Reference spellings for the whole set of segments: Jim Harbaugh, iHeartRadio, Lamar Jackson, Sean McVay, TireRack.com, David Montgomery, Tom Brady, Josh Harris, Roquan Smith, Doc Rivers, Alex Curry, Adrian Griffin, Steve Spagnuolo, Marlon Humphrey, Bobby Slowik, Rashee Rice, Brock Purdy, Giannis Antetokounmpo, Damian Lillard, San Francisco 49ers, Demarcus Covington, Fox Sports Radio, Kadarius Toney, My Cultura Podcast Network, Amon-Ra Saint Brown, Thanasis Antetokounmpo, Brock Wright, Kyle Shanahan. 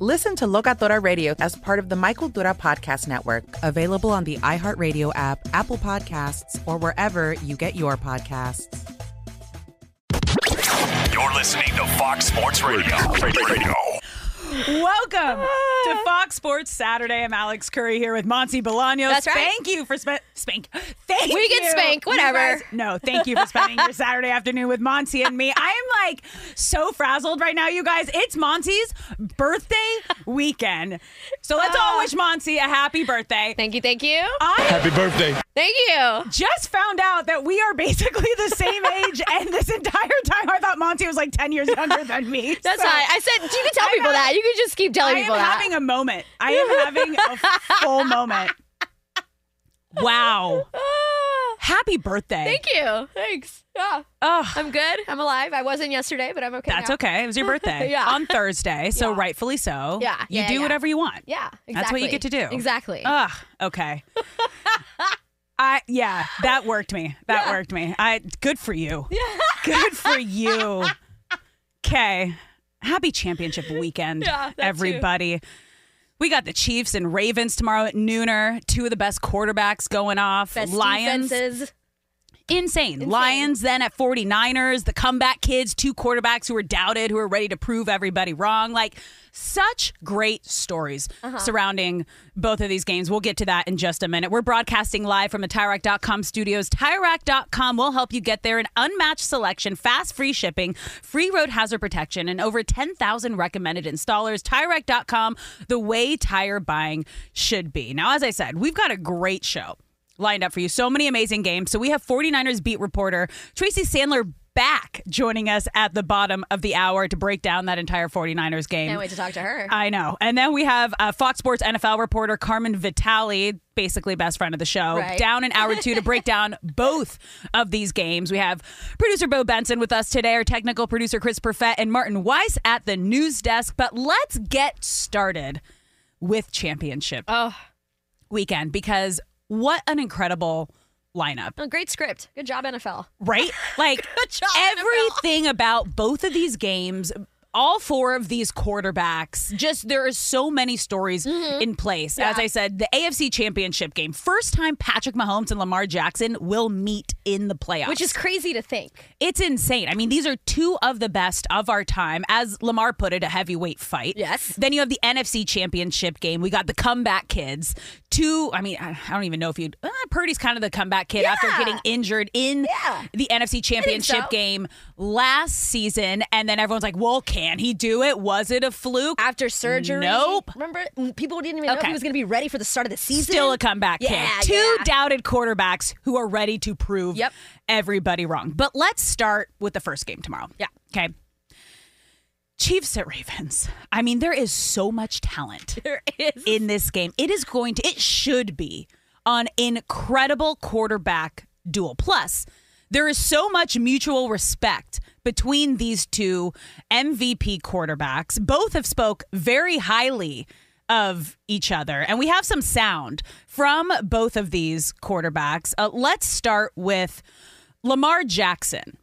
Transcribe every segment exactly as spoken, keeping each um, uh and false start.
Listen to Locatora Radio as part of the My Cultura Podcast Network. Available on the iHeartRadio app, Apple Podcasts, or wherever you get your podcasts. You're listening to Fox Sports Radio. Radio. Radio. Welcome to Fox Sports Saturday. I'm Alex Curry here with Monty Bolaños. That's right. Thank you for sp- spank. Thank we you. We get spank, whatever. Guys, no, thank you for spending your Saturday afternoon with Monty and me. I am like so frazzled right now, you guys. It's Monty's birthday weekend. So let's uh, all wish Monty a happy birthday. Thank you, thank you. I happy birthday. Thank you. Just found out that we are basically the same age, and this entire time I thought Monty was like ten years younger than me. That's so. Right. I said, you can tell I'm people not, that. You can just keep telling I people that. I am having a moment. I am having a full moment. Wow. Happy birthday. Thank you. Thanks. Yeah. Oh. I'm good. I'm alive. I wasn't yesterday, but I'm okay. That's now. Okay. It was your birthday yeah. on Thursday, so yeah. rightfully so. Yeah. You yeah, do yeah. whatever you want. Yeah. Exactly. That's what you get to do. Exactly. Ugh. Okay. I yeah. That worked me. That yeah. worked me. I good for you. Yeah. Good for you. Okay. Happy championship weekend, yeah, everybody. True. We got the Chiefs and Ravens tomorrow at nooner. Two of the best quarterbacks going off. Best Lions. Defenses. Insane. Insane. Lions then at forty-niners. The comeback kids, two quarterbacks who are doubted, who are ready to prove everybody wrong. Like, such great stories uh-huh. surrounding both of these games. We'll get to that in just a minute. We're broadcasting live from the Tire Rack dot com studios. Tire Rack dot com will help you get there. An unmatched selection, fast, free shipping, free road hazard protection, and over ten thousand recommended installers. Tire Rack dot com, the way tire buying should be. Now, as I said, we've got a great show lined up for you. So many amazing games. So we have forty-niners beat reporter Tracy Sandler back joining us at the bottom of the hour to break down that entire forty-niners game. Can't wait to talk to her. I know. And then we have uh, Fox Sports N F L reporter Carmen Vitale, basically best friend of the show, right. down in hour two to break down both of these games. We have producer Bo Benson with us today, our technical producer Chris Perfett, and Martin Weiss at the news desk. But let's get started with championship oh. weekend, because what an incredible lineup. A great script. Good job, N F L. Right? Like, job, everything N F L. About both of these games, all four of these quarterbacks, just there are so many stories mm-hmm. in place. Yeah. As I said, the A F C Championship game, first time Patrick Mahomes and Lamar Jackson will meet in the playoffs. Which is crazy to think. It's insane. I mean, these are two of the best of our time. As Lamar put it, a heavyweight fight. Yes. Then you have the N F C Championship game. We got the comeback kids. Two, I mean, I don't even know if you'd... Uh, Purdy's kind of the comeback kid yeah. after getting injured in yeah. the N F C Championship so. game last season. And then everyone's like, well, can he do it? Was it a fluke? After surgery? Nope. Remember, people didn't even okay. know he was going to be ready for the start of the season. Still a comeback yeah, kid. Two yeah. doubted quarterbacks who are ready to prove yep. everybody wrong. But let's start with the first game tomorrow. Yeah. Okay. Chiefs at Ravens. I mean, there is so much talent there is. in this game. It is going to, it should be an incredible quarterback duel. Plus, There is so much mutual respect between these two M V P quarterbacks. Both have spoke very highly of each other. And we have some sound from both of these quarterbacks. Uh, let's start with Lamar Jackson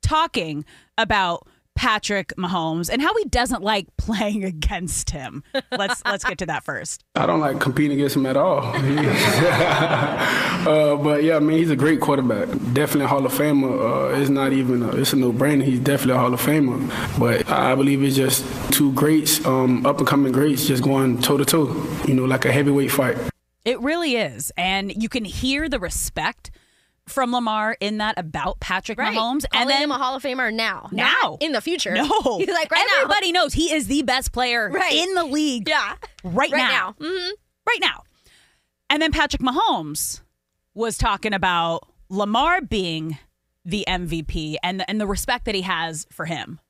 talking about Patrick Mahomes and how he doesn't like playing against him. Let's let's get to that first. I don't like competing against him at all. uh, but yeah, I mean, he's a great quarterback. Definitely a Hall of Famer. Uh, it's not even, a, it's a no-brainer. He's definitely a Hall of Famer. But I believe it's just two greats, um, up-and-coming greats, just going toe-to-toe, you know, like a heavyweight fight. It really is. And you can hear the respect from Lamar in that about Patrick right. Mahomes. Calling and then him a Hall of Famer now. Now. Not in the future. No. He's like, right Everybody now. knows he is the best player right. in the league yeah. right, right now. now. Mm-hmm. Right now. And then Patrick Mahomes was talking about Lamar being the M V P and the, and the respect that he has for him.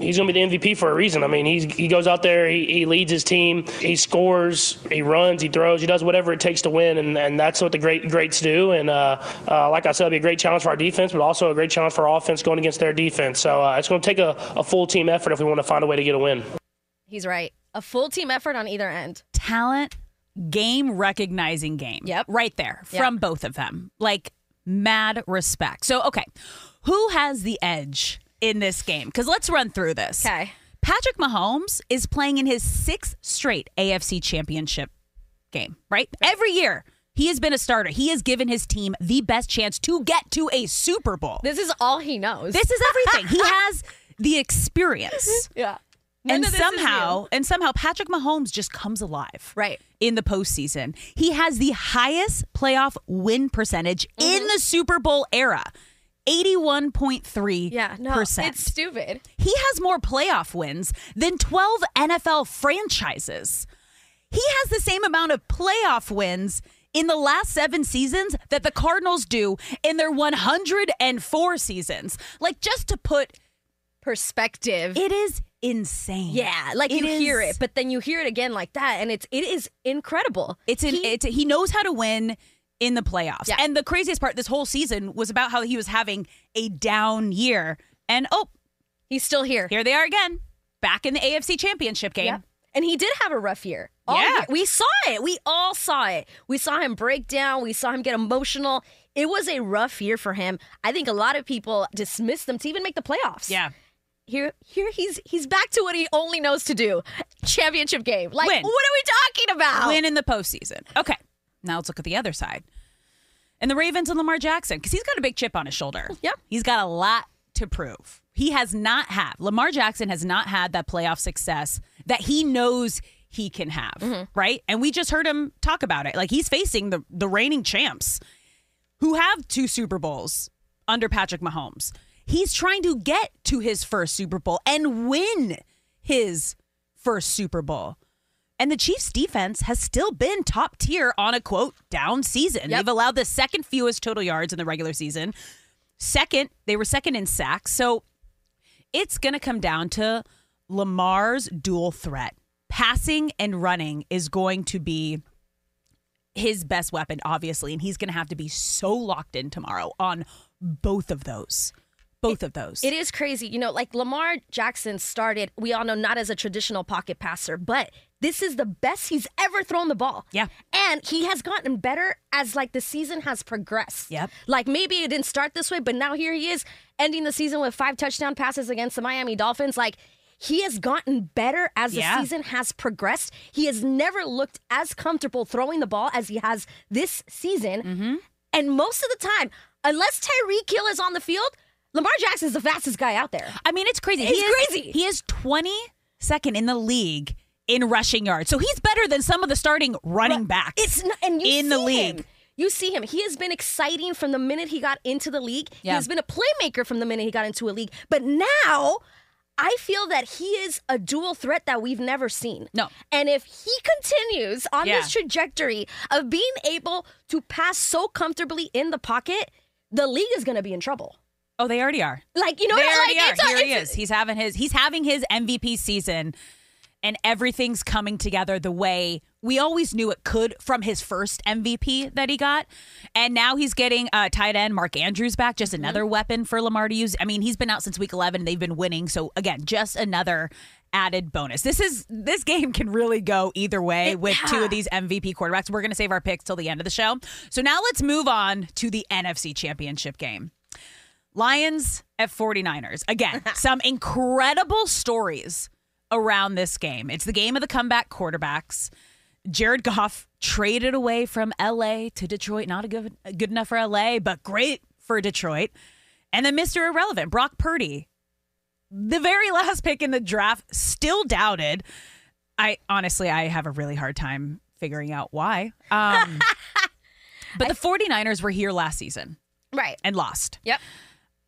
He's going to be the M V P for a reason. I mean, he's, he goes out there, he, he leads his team, he scores, he runs, he throws, he does whatever it takes to win, and, and that's what the great greats do. And uh, uh, like I said, it'll be a great challenge for our defense, but also a great challenge for our offense going against their defense. So uh, it's going to take a, a full team effort if we want to find a way to get a win. He's right. A full team effort on either end. Talent, game recognizing game. Yep. Right there from yep. both of them. Like, mad respect. So, okay, who has the edge in this game? Because let's run through this. Okay. Patrick Mahomes is playing in his sixth straight A F C championship game, right? right? Every year he has been a starter. He has given his team the best chance to get to a Super Bowl. This is all he knows. This is everything. He has the experience. Yeah. None and somehow, and somehow Patrick Mahomes just comes alive right. in the postseason. He has the highest playoff win percentage mm-hmm. in the Super Bowl era. eighty-one point three percent. Yeah, no, it's stupid. He has more playoff wins than twelve N F L franchises. He has the same amount of playoff wins in the last seven seasons that the Cardinals do in their one hundred four seasons. Like, just to put perspective, it is insane. Yeah, like it you is, hear it, but then you hear it again like that, and it's it is incredible. It's in, he, it's he knows how to win in the playoffs. Yeah. And the craziest part this whole season was about how he was having a down year. And, oh, he's still here. Here they are again, back in the A F C championship game. Yep. And he did have a rough year. All yeah. year. We saw it. We all saw it. We saw him break down. We saw him get emotional. It was a rough year for him. I think a lot of people dismissed them to even make the playoffs. Yeah. Here, here he's he's back to what he only knows to do. Championship game. Like, Win. What are we talking about? Win in the postseason. Okay. Now let's look at the other side. And the Ravens and Lamar Jackson, because he's got a big chip on his shoulder. Yeah. He's got a lot to prove. He has not had, Lamar Jackson has not had that playoff success that he knows he can have, mm-hmm. right? And we just heard him talk about it. Like, he's facing the, the reigning champs who have two Super Bowls under Patrick Mahomes. He's trying to get to his first Super Bowl and win his first Super Bowl. And the Chiefs' defense has still been top tier on a, quote, down season. Yep. They've allowed the second fewest total yards in the regular season. Second, they were second in sacks. So it's going to come down to Lamar's dual threat. Passing and running is going to be his best weapon, obviously. And he's going to have to be so locked in tomorrow on both of those. Both of those. It is crazy. You know, like, Lamar Jackson started, we all know, not as a traditional pocket passer, but this is the best he's ever thrown the ball. Yeah. And he has gotten better as, like, the season has progressed. Yep. Like, maybe it didn't start this way, but now here he is ending the season with five touchdown passes against the Miami Dolphins. Like, he has gotten better as the yeah. season has progressed. He has never looked as comfortable throwing the ball as he has this season. Mm-hmm. And most of the time, unless Tyreek Hill is on the field, Lamar Jackson is the fastest guy out there. I mean, it's crazy. He's he is, crazy. He is twenty-second in the league in rushing yards. So he's better than some of the starting running backs it's not, and you in see the league. Him. You see him. He has been exciting from the minute he got into the league. Yeah. He has been a playmaker from the minute he got into a league. But now I feel that he is a dual threat that we've never seen. No. And if he continues on yeah. this trajectory of being able to pass so comfortably in the pocket, the league is going to be in trouble. Oh, they already are. Like, you know, they already like, are. It's, Here it's, he is. He's having his. He's having his M V P season, and everything's coming together the way we always knew it could from his first M V P that he got. And now he's getting uh, tight end Mark Andrews back, just another mm-hmm. weapon for Lamar to use. I mean, he's been out since week eleven. They've been winning. So, again, just another added bonus. This is this game can really go either way it, with yeah. two of these M V P quarterbacks. We're going to save our picks till the end of the show. So now let's move on to the N F C Championship game. Lions at forty-niners. Again, some incredible stories around this game. It's the game of the comeback quarterbacks. Jared Goff traded away from L A to Detroit. Not a good, good enough for L A, but great for Detroit. And then Mister Irrelevant, Brock Purdy, the very last pick in the draft, still doubted. I honestly, I have a really hard time figuring out why. Um, but the forty-niners were here last season. Right. And lost. Yep.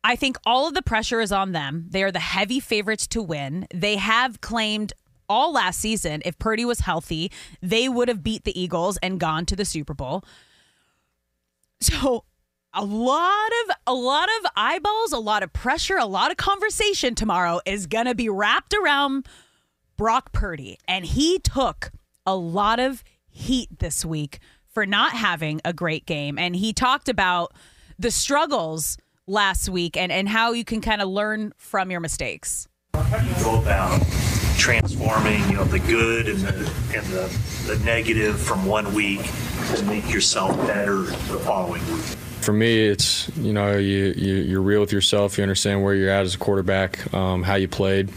I think all of the pressure is on them. They are the heavy favorites to win. They have claimed all last season, if Purdy was healthy, they would have beat the Eagles and gone to the Super Bowl. So a lot of a lot of eyeballs, a lot of pressure, a lot of conversation tomorrow is going to be wrapped around Brock Purdy. And he took a lot of heat this week for not having a great game. And he talked about the struggles last week and, and how you can kind of learn from your mistakes. You go about transforming, you know, the good and the and the, the negative from one week to make yourself better the following week. For me, it's, you know, you, you, you're real with yourself. You understand where you're at as a quarterback, um, how you played.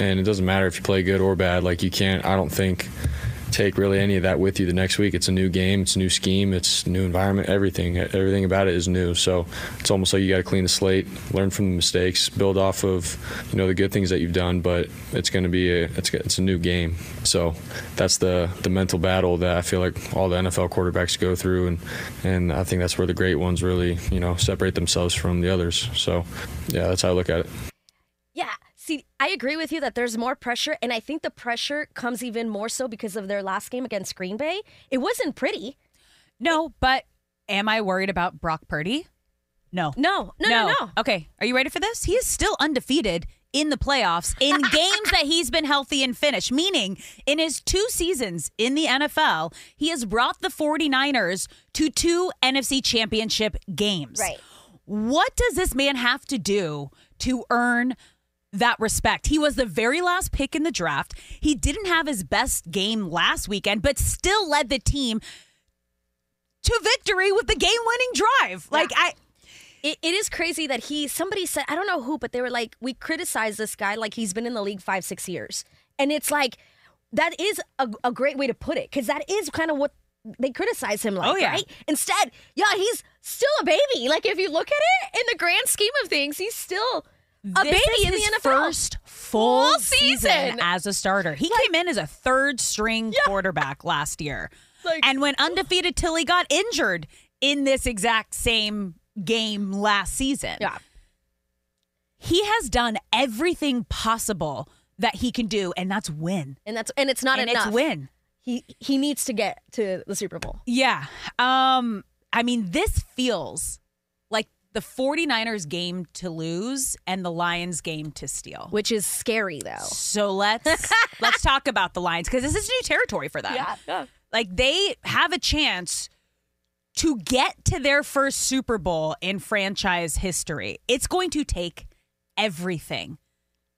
And it doesn't matter if you play good or bad. Like, you can't, I don't think, take really any of that with you the next week. It's a new game, it's a new scheme, it's new environment, everything. Everything about it is new. So it's almost like you got to clean the slate, learn from the mistakes, build off of, you know, the good things that you've done, but it's going to be a, it's, it's a new game. So that's the, the mental battle that I feel like all the N F L quarterbacks go through, and, and I think that's where the great ones really, you know, separate themselves from the others. So yeah, that's how I look at it. Yeah. See, I agree with you that there's more pressure, and I think the pressure comes even more so because of their last game against Green Bay. It wasn't pretty. No, but am I worried about Brock Purdy? No. No, no, no, no. no. Okay, are you ready for this? He is still undefeated in the playoffs in games that he's been healthy and finished, meaning in his two seasons in the N F L, he has brought the forty-niners to two N F C championship games. Right. What does this man have to do to earn that respect? He was the very last pick in the draft. He didn't have his best game last weekend, but still led the team to victory with the game-winning drive. Like, yeah. I, it, it is crazy that he, somebody said, I don't know who, but they were like, we criticize this guy like he's been in the league five, six years. And it's like, that is a, a great way to put it, because that is kind of what they criticize him like, oh, yeah. right? Instead, yeah, he's still a baby. Like, if you look at it, in the grand scheme of things, he's still a this baby in the N F L. First full, full season. season as a starter. He like, came in as a third string yeah. quarterback last year, like, and went undefeated till he got injured in this exact same game last season. Yeah. He has done everything possible that he can do, and that's win. And that's and it's not and enough. It's win. He he needs to get to the Super Bowl. Yeah. Um I mean, this feels the forty-niners game to lose and the Lions game to steal. Which is scary, though. So let's let's talk about the Lions, because this is new territory for them. Yeah, yeah. Like, they have a chance to get to their first Super Bowl in franchise history. It's going to take everything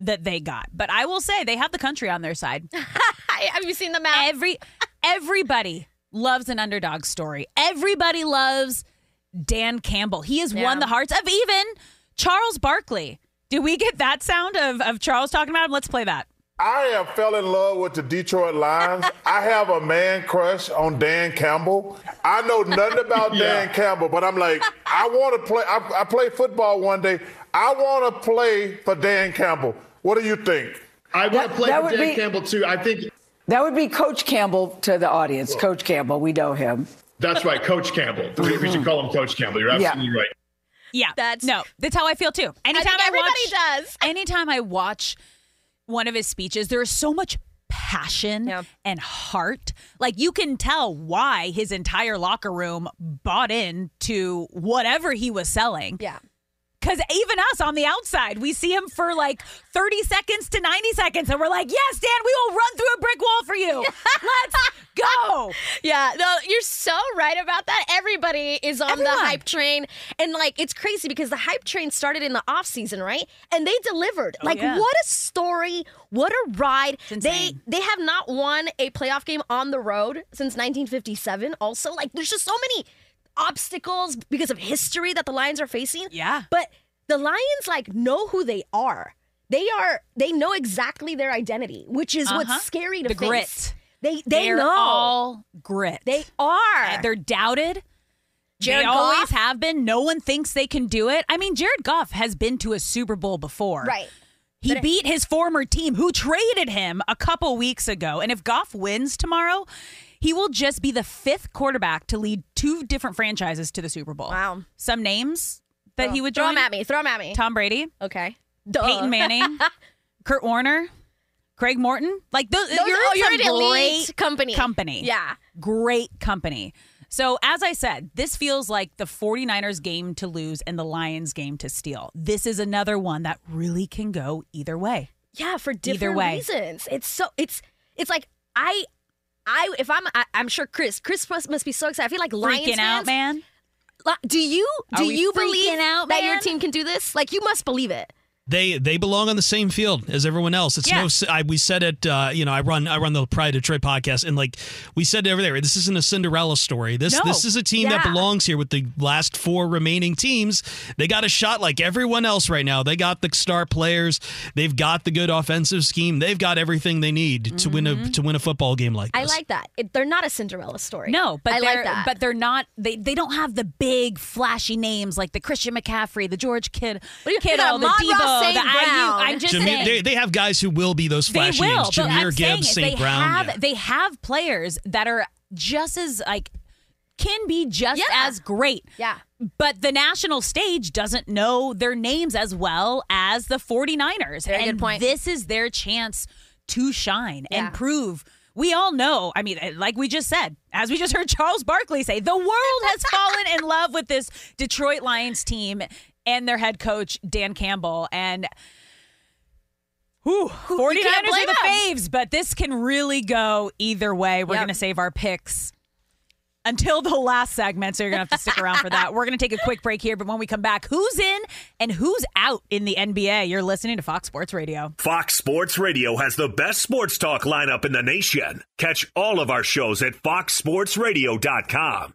that they got. But I will say, they have the country on their side. Have you seen the map? Every, everybody loves an underdog story. Everybody loves Dan Campbell. He has yeah. won the hearts of even Charles Barkley. Did we get that sound of, of Charles talking about him? Let's play that. I have fell in love with the Detroit Lions. I have a man crush on Dan Campbell. I know nothing about yeah. Dan Campbell, but I'm like, I want to play. I, I play football one day. I want to play for Dan Campbell. What do you think? I want to play for Dan be, Campbell, too. I think that would be Coach Campbell to the audience. Whoa. Coach Campbell. We know him. That's right, Coach Campbell. We should call him Coach Campbell. You're absolutely yeah. right. Yeah, that's no. That's how I feel too. Anytime I, I watch, does. anytime I watch one of his speeches, there is so much passion yeah. and heart. Like, you can tell why his entire locker room bought in to whatever he was selling. Yeah. Because even us on the outside, we see him for like thirty seconds to ninety seconds, and we're like, yes, Dan, we will run through a brick wall for you. Let's go. Yeah, no, you're so right about that. Everybody is on Everyone. the hype train. And like, it's crazy because the hype train started in the offseason, right? And they delivered. Oh, like, yeah. What a story. What a ride. They they have not won a playoff game on the road since nineteen fifty-seven also. Like, there's just so many obstacles because of history that the Lions are facing. Yeah. But the Lions, like, know who they are. They are, they know exactly their identity, which is uh-huh. what's scary to the face. Grit. They, they They're know. all grit. They are. And they're doubted. Jared they Goff. always have been. No one thinks they can do it. I mean, Jared Goff has been to a Super Bowl before. Right. He but beat it- his former team who traded him a couple weeks ago. And if Goff wins tomorrow, he will just be the fifth quarterback to lead two different franchises to the Super Bowl. Wow. Some names that oh, he would join. Throw them at me. Throw them at me. Tom Brady. Okay. Duh. Peyton Manning. Kurt Warner. Craig Morton. Like, those, those you're, are, you're an elite company. company. Yeah. Great company. So, as I said, this feels like the 49ers game to lose and the Lions game to steal. This is another one that really can go either way. Yeah, for different reasons. It's so, it's, it's like, I, I, if I'm, I, I'm sure Chris, Chris must, must be so excited. I feel like Lions freaking fans, out, man. Do you, do Are you believe out, that your team can do this? Like, you must believe it. They they belong on the same field as everyone else. It's yeah. no I, we said it. Uh, you know, I run I run the Pride Detroit podcast, and like we said over there, this isn't a Cinderella story. This no. this is a team yeah. that belongs here with the last four remaining teams. They got a shot like everyone else right now. They got the star players. They've got the good offensive scheme. They've got everything they need mm-hmm. to win a to win a football game like this. I like that. It, they're not a Cinderella story. No, but I like that. But they're not. They they don't have the big flashy names like the Christian McCaffrey, the George Kidd, Kittle, the Deebo. The I U, I'm just Jahmyr, saying. They, they have guys who will be those flashy they will, names. Jahmyr Gibbs, Saint Brown. Have, yeah. They have players that are just as, like, can be just yeah. as great. Yeah. But the national stage doesn't know their names as well as the 49ers. Very and good point. This is their chance to shine yeah. and prove. We all know, I mean, like we just said, as we just heard Charles Barkley say, the world has fallen in love with this Detroit Lions team and their head coach, Dan Campbell. And whew, 49ers are the faves, but this can really go either way. We're yep. going to save our picks until the last segment, so you're going to have to stick around for that. We're going to take a quick break here, but when we come back, who's in and who's out in the N B A? You're listening to Fox Sports Radio. Fox Sports Radio has the best sports talk lineup in the nation. Catch all of our shows at fox sports radio dot com.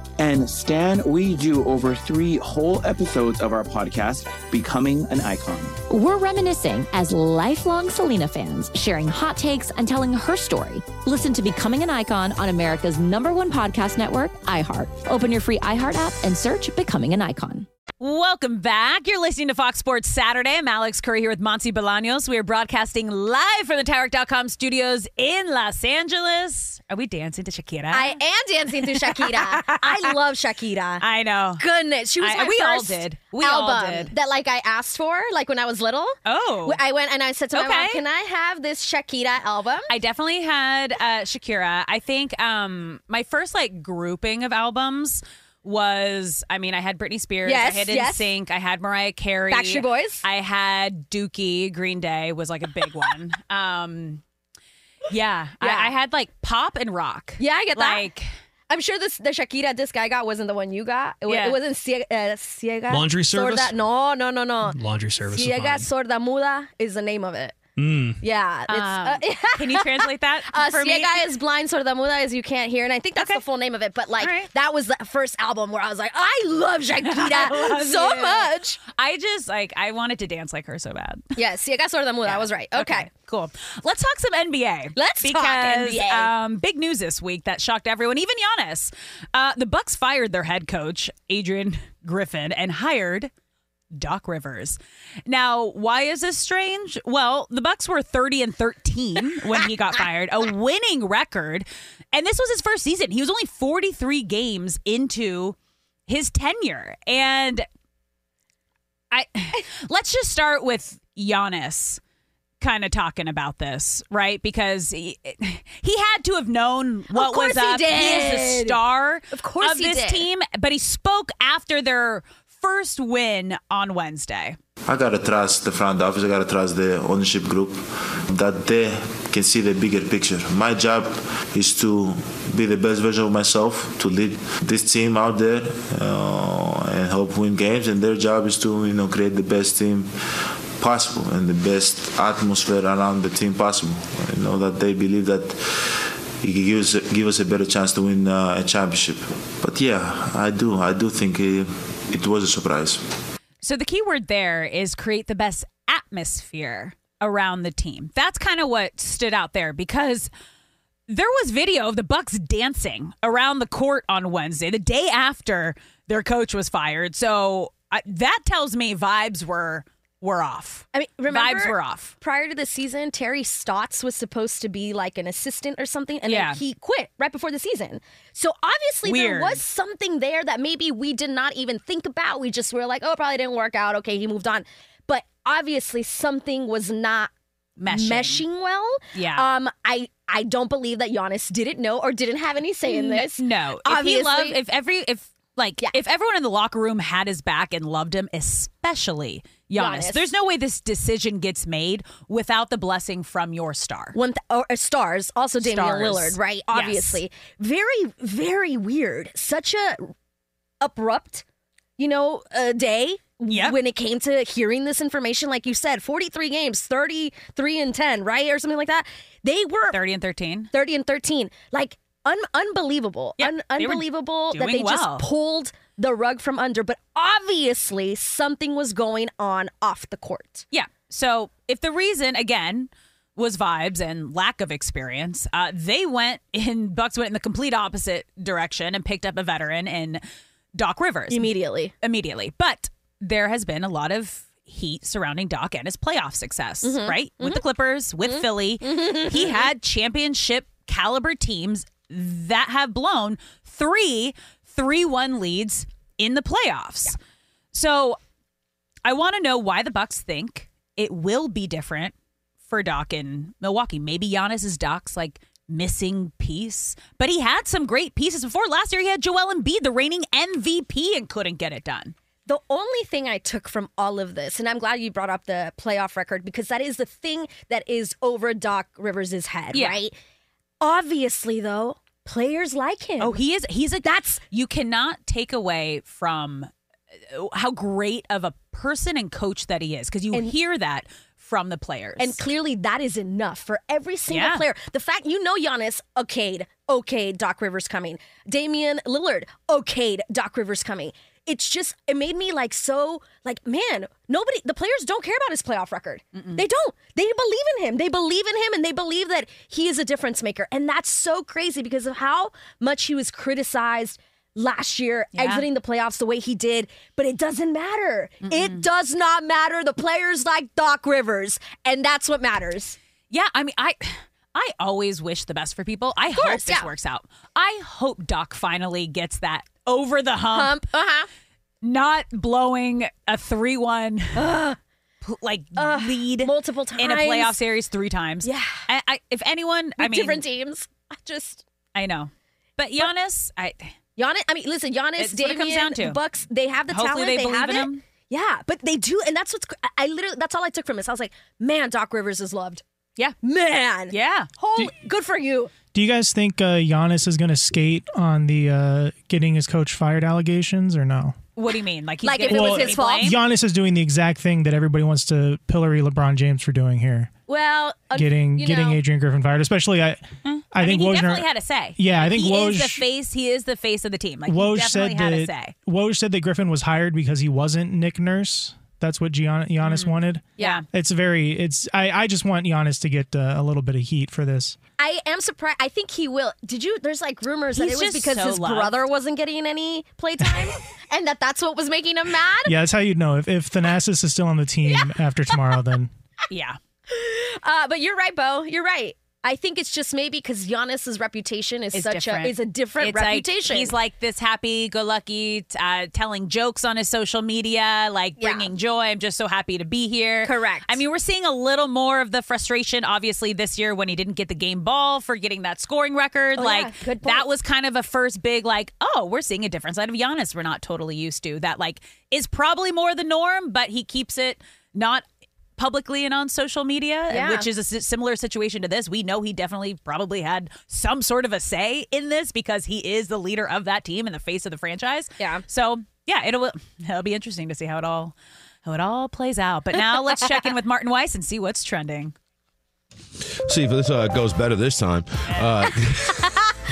And stan we do over three whole episodes of our podcast, Becoming an Icon. We're reminiscing as lifelong Selena fans, sharing hot takes and telling her story. Listen to Becoming an Icon on America's number one podcast network, iHeart. Open your free iHeart app and search Becoming an Icon. Welcome back. You're listening to Fox Sports Saturday. I'm Alex Curry here with Monsi Bolaños. We are broadcasting live from the Tire Rack dot com studios in Los Angeles. Are we dancing to Shakira? I am dancing to Shakira. I love Shakira. I know. Goodness. She was I, my we first all did. We album all did. That like I asked for like when I was little. Oh. I went and I said to my okay. mom, can I have this Shakira album? I definitely had uh, Shakira. I think um, my first like grouping of albums was, I mean, I had Britney Spears, yes, I had NSYNC, yes. I had Mariah Carey. Backstreet Boys. I had Dookie, Green Day was like a big one. Um, yeah, yeah. I, I had like pop and rock. Yeah, I get that. Like, I'm sure this, the Shakira disc I got wasn't the one you got. It, yeah. it wasn't Ciega. Uh, Ciega Laundry Service? Sorda, no, no, no, no. Laundry Service. Ciega Sorda Muda is the name of it. Mm. Yeah. It's, um, uh, can you translate that uh, for me? Ciega is blind, sorda muda is you can't hear. And I think that's okay. the full name of it. But like right. that was the first album where I was like, I love Shakira I love so you. much. I just like, I wanted to dance like her so bad. Yeah, Ciega sorda muda. Yeah. I was right. Okay. okay. Cool. Let's talk some N B A. Let's because, talk N B A. Um, big news this week that shocked everyone, even Giannis. Uh, the Bucks fired their head coach, Adrian Griffin, and hired Doc Rivers. Now, why is this strange? Well, the Bucks were thirty and thirteen when he got fired, a winning record. And this was his first season. He was only forty-three games into his tenure. And I let's just start with Giannis kind of talking about this, right? Because he, he had to have known what was up. He, he is the star of, course of he this did. team, but he spoke after their first win on Wednesday. I gotta trust the front office, I gotta trust the ownership group, that they can see the bigger picture. My job is to be the best version of myself, to lead this team out there uh, and help win games, and their job is to, you know, create the best team possible and the best atmosphere around the team possible. You know, that they believe that it gives, give us a better chance to win uh, a championship. But yeah, I do, I do think it, it was a surprise. So the key word there is create the best atmosphere around the team. That's kind of what stood out there, because there was video of the Bucks dancing around the court on Wednesday, the day after their coach was fired. So I, that tells me vibes were We're off. I mean, remember, vibes were off. Prior to the season, Terry Stotts was supposed to be like an assistant or something, and yeah. then he quit right before the season. So obviously Weird. there was something there that maybe we did not even think about. We just were like, oh, probably didn't work out. Okay, he moved on. But obviously something was not meshing, meshing well. Yeah. Um, I I don't believe that Giannis didn't know or didn't have any say in this. No. If obviously, he loved, if every if like yeah. if everyone in the locker room had his back and loved him, especially Giannis. Giannis. There's no way this decision gets made without the blessing from your star. One th- or stars, also Damian Lillard, right? Obviously. Yes. Very, very weird. Such a abrupt, you know, uh, day yep. when it came to hearing this information. Like you said, forty-three games, thirty-three and ten, right? Or something like that. They were thirty and thirteen. thirty and thirteen. Like un- unbelievable. Yep. Un- unbelievable they that they well. just pulled the rug from under, but obviously something was going on off the court. Yeah. So if the reason, again, was vibes and lack of experience, uh, they went in, Bucks went in the complete opposite direction and picked up a veteran in Doc Rivers. Immediately. Immediately. But there has been a lot of heat surrounding Doc and his playoff success, mm-hmm. right? Mm-hmm. With the Clippers, with mm-hmm. Philly. Mm-hmm. He had championship caliber teams that have blown three three one leads in the playoffs. Yeah. So I want to know why the Bucks think it will be different for Doc in Milwaukee. Maybe Giannis is Doc's like missing piece, but he had some great pieces before. Last year he had Joel Embiid, the reigning M V P, and couldn't get it done. The only thing I took from all of this, and I'm glad you brought up the playoff record, because that is the thing that is over Doc Rivers' head, yeah. right? Obviously, though, players like him. Oh, he is. He's a. That's. You cannot take away from how great of a person and coach that he is, because you and, hear that from the players. And clearly that is enough for every single yeah. player. The fact, you know, Giannis, okay, okay, Doc Rivers coming. Damian Lillard, okay, Doc Rivers coming. It's just, it made me like so, like, man, nobody, the players don't care about his playoff record. Mm-mm. They don't. They believe in him. They believe in him, and they believe that he is a difference maker. And that's so crazy because of how much he was criticized last year, yeah. exiting the playoffs the way he did. But it doesn't matter. Mm-mm. It does not matter. The players like Doc Rivers, and that's what matters. Yeah, I mean, I... I always wish the best for people. I course, hope this yeah. works out. I hope Doc finally gets that over the hump. hump. Uh-huh. Not blowing a three one uh, like uh, lead multiple times in a playoff series three times. Yeah. I, I, if anyone, With I mean different teams. I just I know. But Giannis, but, I Giannis, I mean, listen, Giannis, Damian, what it comes down to. Bucks, they have the Hopefully talent, they, they believe have in it. Him. Yeah, but they do, and that's what's I literally that's all I took from this. I was like, man, Doc Rivers is loved. Yeah. Man. Yeah. Holy, do, good for you. Do you guys think uh, Giannis is going to skate on the uh, getting his coach fired allegations or no? What do you mean? Like, he's like if it was his fault? Giannis is doing the exact thing that everybody wants to pillory LeBron James for doing here. Well, uh, getting you know, getting Adrian Griffin fired, especially I. I, I think mean, he Wojner, definitely had a say. Yeah, I think he Woj is the face. He is the face of the team. Like Woj he definitely said had that, a say. Woj said that Griffin was hired because he wasn't Nick Nurse. That's what Gian- Giannis mm. wanted. Yeah. It's very, it's, I, I just want Giannis to get uh, a little bit of heat for this. I am surprised. I think he will. Did you, there's like rumors He's that it was because so his loved. brother wasn't getting any playtime and that that's what was making him mad. Yeah, that's how you'd know. If, if Thanasis is still on the team yeah. after tomorrow, then. Yeah. Uh, but you're right, Bo. You're right. I think it's just maybe because Giannis's reputation is it's such different. a is a different it's reputation. Like, he's like this happy-go-lucky, uh, telling jokes on his social media, like yeah. bringing joy. I'm just so happy to be here. Correct. I mean, we're seeing a little more of the frustration, obviously, this year when he didn't get the game ball for getting that scoring record. Oh, like yeah. that was kind of a first big, like, oh, we're seeing a different side of Giannis we're not totally used to. That like is probably more the norm, but he keeps it not. Publicly and on social media, yeah. which is a similar situation to this. We know he definitely probably had some sort of a say in this because he is the leader of that team and the face of the franchise. Yeah. So yeah, it'll it'll be interesting to see how it all how it all plays out. But now let's check in with Martin Weiss and see what's trending. See if this uh, goes better this time. Uh,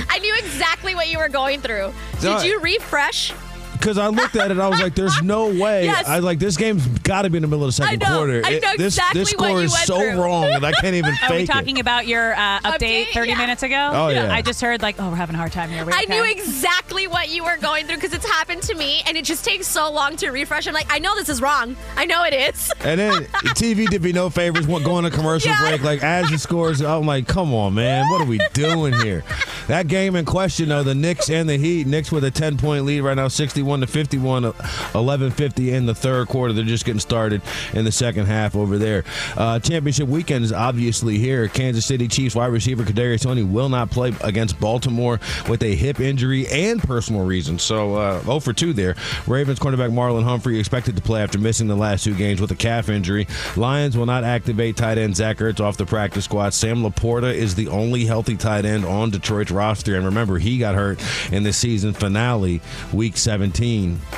I knew exactly what you were going through. Did you refresh? Because I looked at it, I was like, there's no way. Yes. I was like, this game's got to be in the middle of the second I know, quarter. I know it, this, exactly this score what you is went so through. wrong, and I can't even fake it. Are we talking it. about your uh, update, update thirty yeah. minutes ago? Oh, yeah. I just heard, like, oh, we're having a hard time here. We're I okay. knew exactly what you were going through because it's happened to me, and it just takes so long to refresh. I'm like, I know this is wrong. I know it is. And then T V did me no favors going to commercial yeah. break. Like, as you scores, I'm like, come on, man. What are we doing here? That game in question, though, the Knicks and the Heat. Knicks with a ten-point lead right now, sixty-one to fifty-one, eleven fifty in the third quarter. They're just getting started in the second half over there. Uh, championship weekend is obviously here. Kansas City Chiefs wide receiver Kadarius Toney will not play against Baltimore with a hip injury and personal reasons. So uh, oh for two there. Ravens cornerback Marlon Humphrey expected to play after missing the last two games with a calf injury. Lions will not activate tight end Zach Ertz off the practice squad. Sam Laporta is the only healthy tight end on Detroit's roster. And remember, he got hurt in the season finale, week seventeen.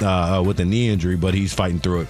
Uh, with a knee injury, but he's fighting through it.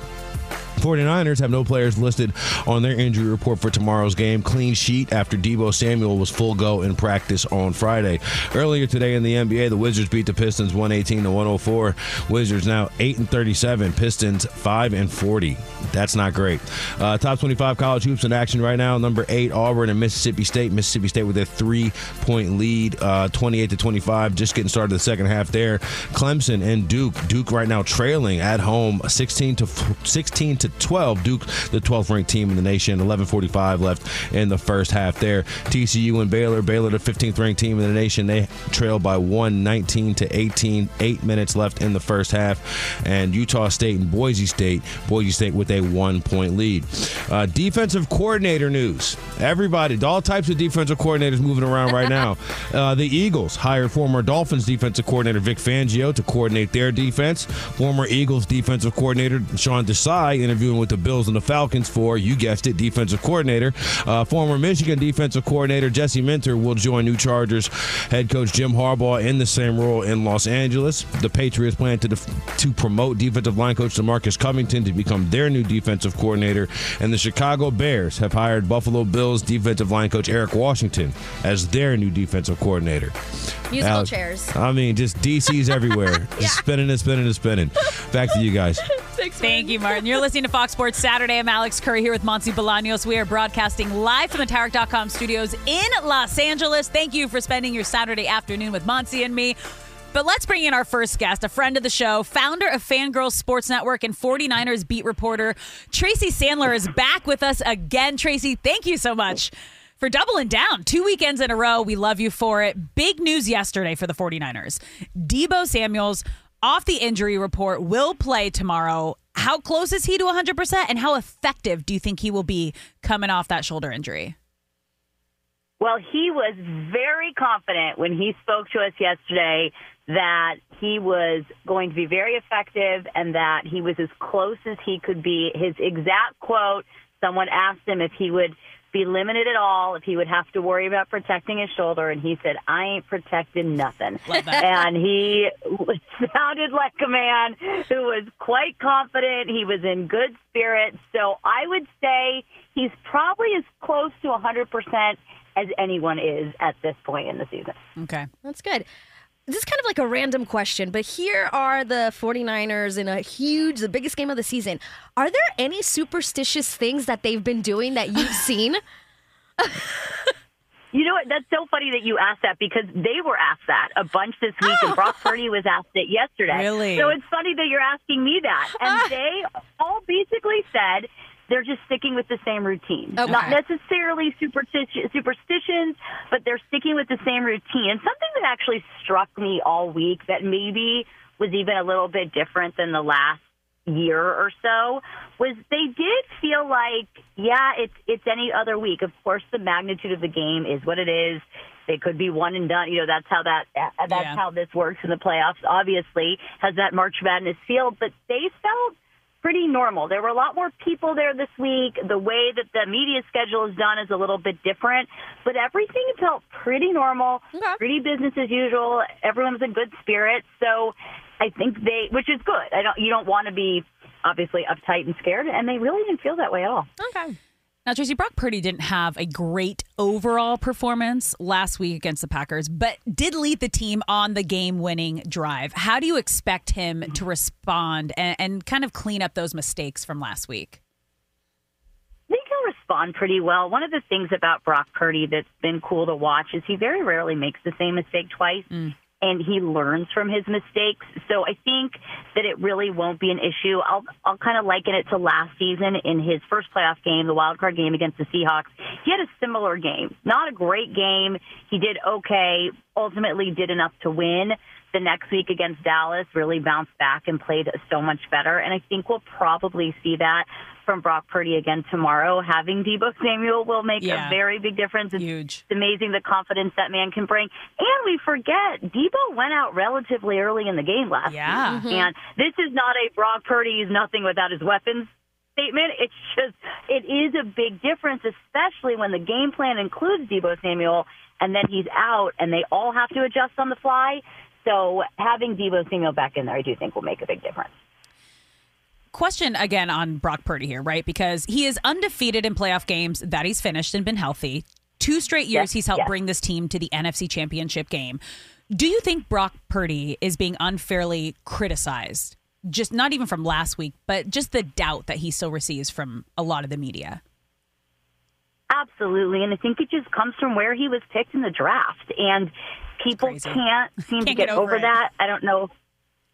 forty-niners have no players listed on their injury report for tomorrow's game. Clean sheet after Deebo Samuel was full go in practice on Friday. Earlier today in the N B A, the Wizards beat the Pistons one eighteen to one oh four. Wizards now eight and thirty-seven. Pistons five and forty. That's not great. Uh, top twenty-five college hoops in action right now. Number eight, Auburn and Mississippi State. Mississippi State with a three-point lead, uh, twenty-eight to twenty-five. Just getting started the second half there. Clemson and Duke. Duke right now trailing at home sixteen to sixteen to twelve. Duke, the twelfth ranked team in the nation, eleven forty-five left in the first half there. T C U and Baylor. Baylor, the fifteenth ranked team in the nation. They trail by one, nineteen to eighteen. Eight minutes left in the first half. And Utah State and Boise State. Boise State with a one-point lead. Uh, defensive coordinator news. Everybody, all types of defensive coordinators moving around right now. Uh, the Eagles hired former Dolphins defensive coordinator Vic Fangio to coordinate their defense. Former Eagles defensive coordinator Sean Desai guy interviewing with the Bills and the Falcons for, you guessed it, defensive coordinator. Uh, former Michigan defensive coordinator Jesse Minter will join new Chargers head coach Jim Harbaugh in the same role in Los Angeles. The Patriots plan to def- to promote defensive line coach Demarcus Covington to become their new defensive coordinator, and the Chicago Bears have hired Buffalo Bills defensive line coach Eric Washington as their new defensive coordinator. Musical Alex, chairs. I mean, just D Cs everywhere. Yeah. Just spinning and spinning and spinning. Back to you guys. Thanks, Thank you, Martin. You're listening to Fox Sports Saturday. I'm Alex Curry here with Monsi Bolaños. We are broadcasting live from the Tire Rack dot com studios in Los Angeles. Thank you for spending your Saturday afternoon with Monsi and me. But let's bring in our first guest, a friend of the show, founder of Fangirl Sports Network and forty-niners beat reporter. Tracy Sandler is back with us again. Tracy, thank you so much for doubling down. Two weekends in a row. We love you for it. Big news yesterday for the forty-niners. Deebo Samuel's off the injury report, will play tomorrow. How close is he to one hundred percent, and how effective do you think he will be coming off that shoulder injury? Well, he was very confident when he spoke to us yesterday that he was going to be very effective and that he was as close as he could be. His exact quote, someone asked him if he would be limited at all, if he would have to worry about protecting his shoulder, and he said, I ain't protecting nothing. And he sounded like a man who was quite confident. He was in good spirits. So I would say he's probably as close to one hundred percent as anyone is at this point in the season. Okay. That's good. This is kind of like a random question, but here are the forty-niners in a huge, the biggest game of the season. Are there any superstitious things that they've been doing that you've seen? You know what? That's so funny that you asked that, because they were asked that a bunch this week, oh. and Brock Purdy was asked it yesterday. Really? So it's funny that you're asking me that. And uh. they all basically said they're just sticking with the same routine. Okay. Not necessarily superstition, superstitions, but they're sticking with the same routine. And something that actually struck me all week that maybe was even a little bit different than the last year or so was they did feel like, yeah, it's it's any other week. Of course, the magnitude of the game is what it is. They could be one and done. You know, that's how that that's yeah. how this works in the playoffs, obviously, has that March Madness feel. But they felt pretty normal. There were a lot more people there this week. The way that the media schedule is done is a little bit different, but everything felt pretty normal, okay. pretty business as usual. Everyone was in good spirits. So I think they, which is good. I don't, you don't want to be obviously uptight and scared, and they really didn't feel that way at all. Okay. Now, Tracy, Brock Purdy didn't have a great overall performance last week against the Packers, but did lead the team on the game-winning drive. How do you expect him to respond and, and kind of clean up those mistakes from last week? I think he'll respond pretty well. One of the things about Brock Purdy that's been cool to watch is he very rarely makes the same mistake twice. Mm. And he learns from his mistakes. So I think that it really won't be an issue. I'll I'll kind of liken it to last season in his first playoff game, the wild card game against the Seahawks. He had a similar game. Not a great game. He did okay, ultimately did enough to win. The next week against Dallas, really bounced back and played so much better. And I think we'll probably see that from Brock Purdy again tomorrow. Having Deebo Samuel will make yeah. a very big difference. It's Huge. amazing the confidence that man can bring. And we forget, Deebo went out relatively early in the game last yeah. week. Mm-hmm. And this is not a Brock Purdy's nothing without his weapons statement. It's just, it is a big difference, especially when the game plan includes Deebo Samuel and then he's out and they all have to adjust on the fly. So having Deebo Samuel back in there, I do think will make a big difference. Question again on Brock Purdy here, right? Because he is undefeated in playoff games that he's finished and been healthy. Two straight years yes, he's helped yes. bring this team to the N F C Championship game. Do you think Brock Purdy is being unfairly criticized? Just not even from last week, but just the doubt that he still receives from a lot of the media. Absolutely, and I think it just comes from where he was picked in the draft. And people can't seem can't to get, get over, over that. I don't know.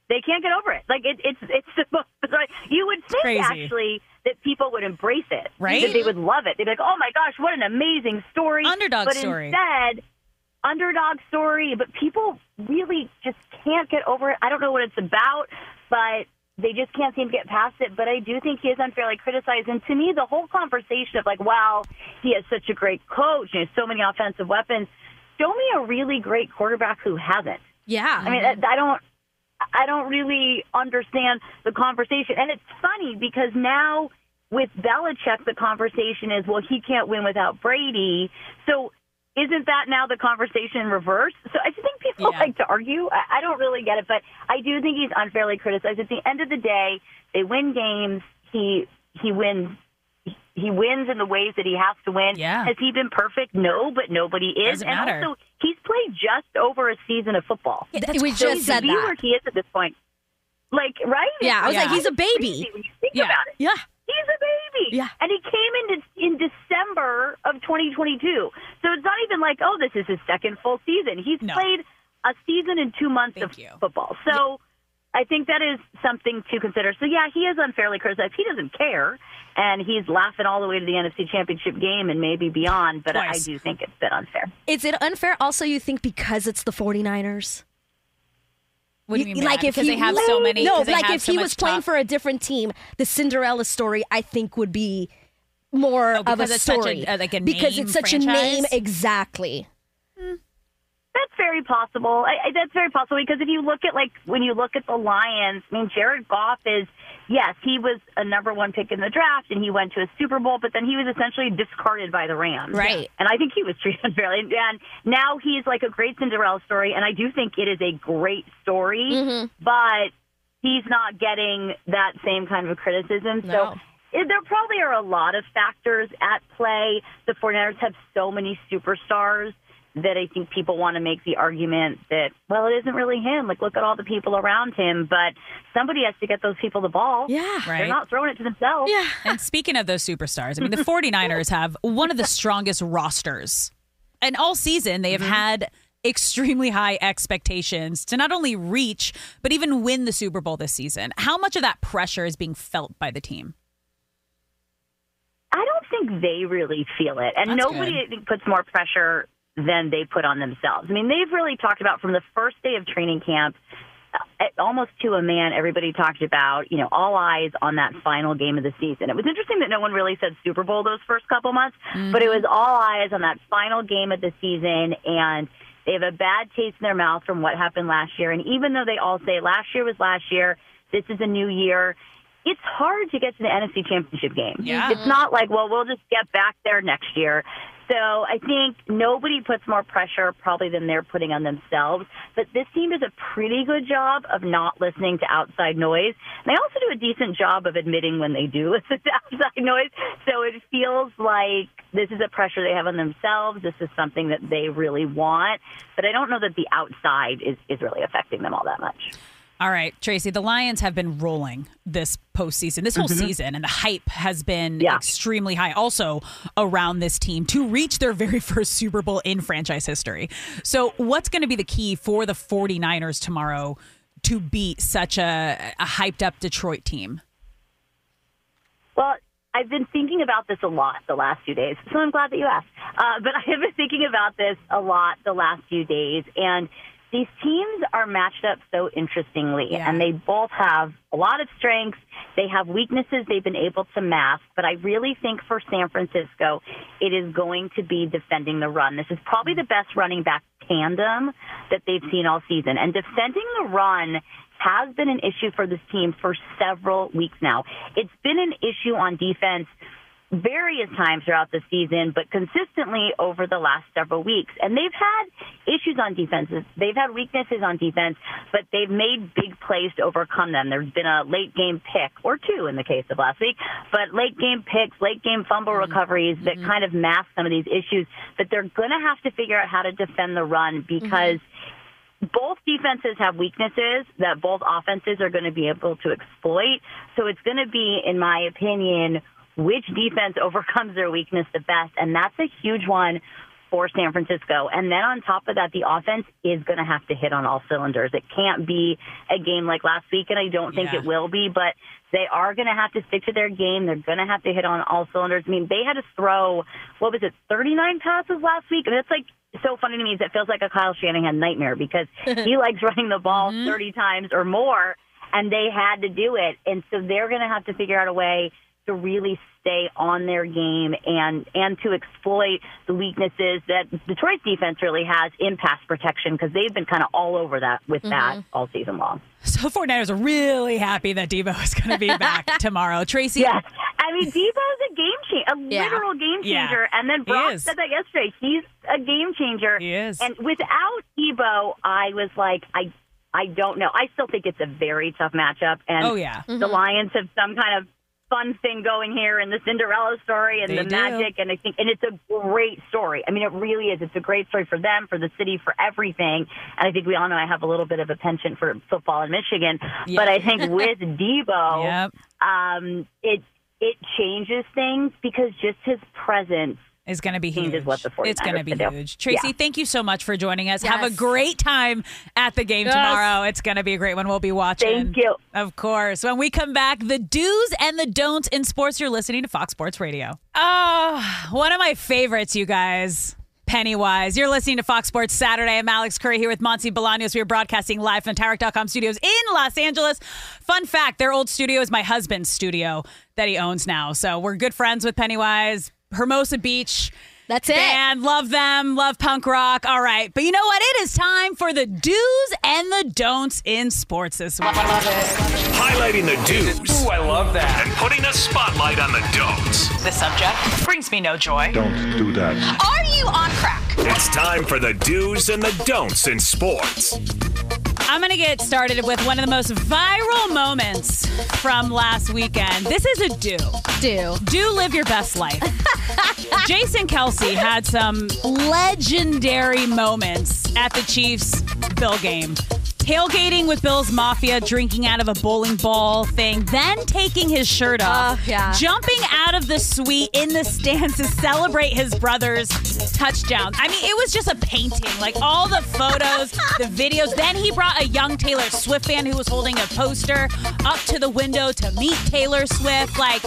They can't get over it. Like it, it's it's the most bizarre. You would think Crazy. actually that people would embrace it, right? That they would love it. They'd be like, "Oh my gosh, what an amazing story!" Underdog but story. Instead, underdog story. But people really just can't get over it. I don't know what it's about, but they just can't seem to get past it. But I do think he is unfairly criticized. And to me, the whole conversation of like, "Wow, he has such a great coach. He has so many offensive weapons." Show me a really great quarterback who hasn't. Yeah. I mean, I don't, I don't really understand the conversation. And it's funny because now with Belichick, the conversation is, well, he can't win without Brady. So isn't that now the conversation in reverse? So I just think people yeah. like to argue. I don't really get it, but I do think he's unfairly criticized. At the end of the day, they win games. He he wins. He wins in the ways that he has to win. Yeah. Has he been perfect? No, but nobody is. Doesn't and matter. Also, he's played just over a season of football. Yeah, that's we crazy. Just said that. Where he is at this point. Like, right? Yeah, I was yeah. like, he's a baby. When you think yeah. about it. Yeah. He's a baby. Yeah. And he came in in December of twenty twenty-two. So it's not even like, oh, this is his second full season. He's no. played a season and two months Thank of you. Football. So yeah. I think that is something to consider. So, yeah, he is unfairly criticized. He doesn't care. And he's laughing all the way to the N F C Championship game and maybe beyond. But Twice. I do think it's been unfair. Is it unfair also, you think, because it's the 49ers? What do you mean? Like if he, they have so many, no, like if so he was top. Playing for a different team, the Cinderella story I think would be more oh, of a story such a, like a because it's such franchise? A name exactly. Mm. That's very possible. I, I, that's very possible because if you look at like when you look at the Lions, I mean Jared Goff is yes he was a number one pick in the draft and he went to a Super Bowl, but then he was essentially discarded by the Rams, right? And I think he was treated unfairly. And now he's like a great Cinderella story, and I do think it is a great story, mm-hmm. but he's not getting that same kind of criticism. No. So. There probably are a lot of factors at play. The 49ers have so many superstars that I think people want to make the argument that, well, it isn't really him. Like, look at all the people around him. But somebody has to get those people the ball. Yeah. Right. They're not throwing it to themselves. Yeah. And speaking of those superstars, I mean, the 49ers have one of the strongest rosters. And all season, they have mm-hmm. had extremely high expectations to not only reach, but even win the Super Bowl this season. How much of that pressure is being felt by the team? I don't think they really feel it. And That's nobody good. Puts more pressure than they put on themselves. I mean, they've really talked about from the first day of training camp, almost to a man, everybody talked about, you know, all eyes on that final game of the season. It was interesting that no one really said Super Bowl those first couple months, mm-hmm. but it was all eyes on that final game of the season, and they have a bad taste in their mouth from what happened last year. And even though they all say last year was last year, this is a new year, it's hard to get to the N F C Championship game. Yeah. It's not like, well, we'll just get back there next year. So I think nobody puts more pressure probably than they're putting on themselves. But this team does a pretty good job of not listening to outside noise. And they also do a decent job of admitting when they do listen to outside noise. So it feels like this is a pressure they have on themselves. This is something that they really want. But I don't know that the outside is, is really affecting them all that much. All right, Tracy, the Lions have been rolling this postseason, this whole mm-hmm. season, and the hype has been yeah. extremely high also around this team to reach their very first Super Bowl in franchise history. So what's going to be the key for the 49ers tomorrow to beat such a, a hyped-up Detroit team? Well, I've been thinking about this a lot the last few days, so I'm glad that you asked. Uh, but I have been thinking about this a lot the last few days, and these teams are matched up so interestingly, yeah. and they both have a lot of strengths. They have weaknesses they've been able to mask, but I really think for San Francisco, it is going to be defending the run. This is probably the best running back tandem that they've seen all season, and defending the run has been an issue for this team for several weeks now. It's been an issue on defense various times throughout the season, but consistently over the last several weeks. And they've had issues on defense. They've had weaknesses on defense, but they've made big plays to overcome them. There's been a late-game pick, or two in the case of last week, but late-game picks, late-game fumble mm-hmm. recoveries that mm-hmm. kind of mask some of these issues. But they're going to have to figure out how to defend the run because mm-hmm. both defenses have weaknesses that both offenses are going to be able to exploit. So it's going to be, in my opinion, which defense overcomes their weakness the best, and that's a huge one for San Francisco. And then on top of that, the offense is going to have to hit on all cylinders. It can't be a game like last week, and I don't think yeah. it will be, but they are going to have to stick to their game. They're going to have to hit on all cylinders. I mean, they had to throw, what was it, thirty-nine passes last week? And it's like so funny to me is it feels like a Kyle Shanahan nightmare because he likes running the ball mm-hmm. thirty times or more, and they had to do it. And so they're going to have to figure out a way to really stay on their game and, and to exploit the weaknesses that Detroit's defense really has in pass protection, because they've been kind of all over that with mm-hmm. that all season long. So 49ers are really happy that Deebo is going to be back tomorrow. Tracy? Yes. I mean, Deebo's a game changer, a yeah. literal game changer. Yeah. And then Brock said that yesterday. He's a game changer. He is. And without Deebo, I was like, I I don't know. I still think it's a very tough matchup. And oh, yeah. mm-hmm. the Lions have some kind of fun thing going here, and the Cinderella story and they the do. magic, and I think, and it's a great story. I mean, it really is. It's a great story for them, for the city, for everything. And I think we all know I have a little bit of a penchant for football in Michigan, yeah. but I think with Deebo, yep. um, it it changes things, because just his presence is going to be huge. What the it's going to be huge. Tracy, yeah. thank you so much for joining us. Yes. Have a great time at the game yes. tomorrow. It's going to be a great one. We'll be watching. Thank you. Of course. When we come back, the do's and the don'ts in sports. You're listening to Fox Sports Radio. Oh, one of my favorites, you guys. Pennywise. You're listening to Fox Sports Saturday. I'm Alex Curry here with Monsi Bolaños. We are broadcasting live from TireRack dot com studios in Los Angeles. Fun fact, their old studio is my husband's studio that he owns now. So we're good friends with Pennywise. Hermosa Beach. That's it. And love them. Love punk rock. All right. But you know what? It is time for the do's and the don'ts in sports this week. I love it. Highlighting the do's. Ooh, I love that. And putting a spotlight on the don'ts. The subject brings me no joy. Don't do that. Are you on crack? It's time for the do's and the don'ts in sports. I'm going to get started with one of the most viral moments from last weekend. This is a do. Do. Do live your best life. Jason Kelce had some legendary moments at the Chiefs-Bill game. Tailgating with Bills Mafia, drinking out of a bowling ball thing, then taking his shirt off, oh, yeah. jumping out of the suite in the stands to celebrate his brother's touchdown. I mean, it was just a painting. Like, all the photos, the videos. Then he brought a young Taylor Swift fan who was holding a poster up to the window to meet Taylor Swift. Like,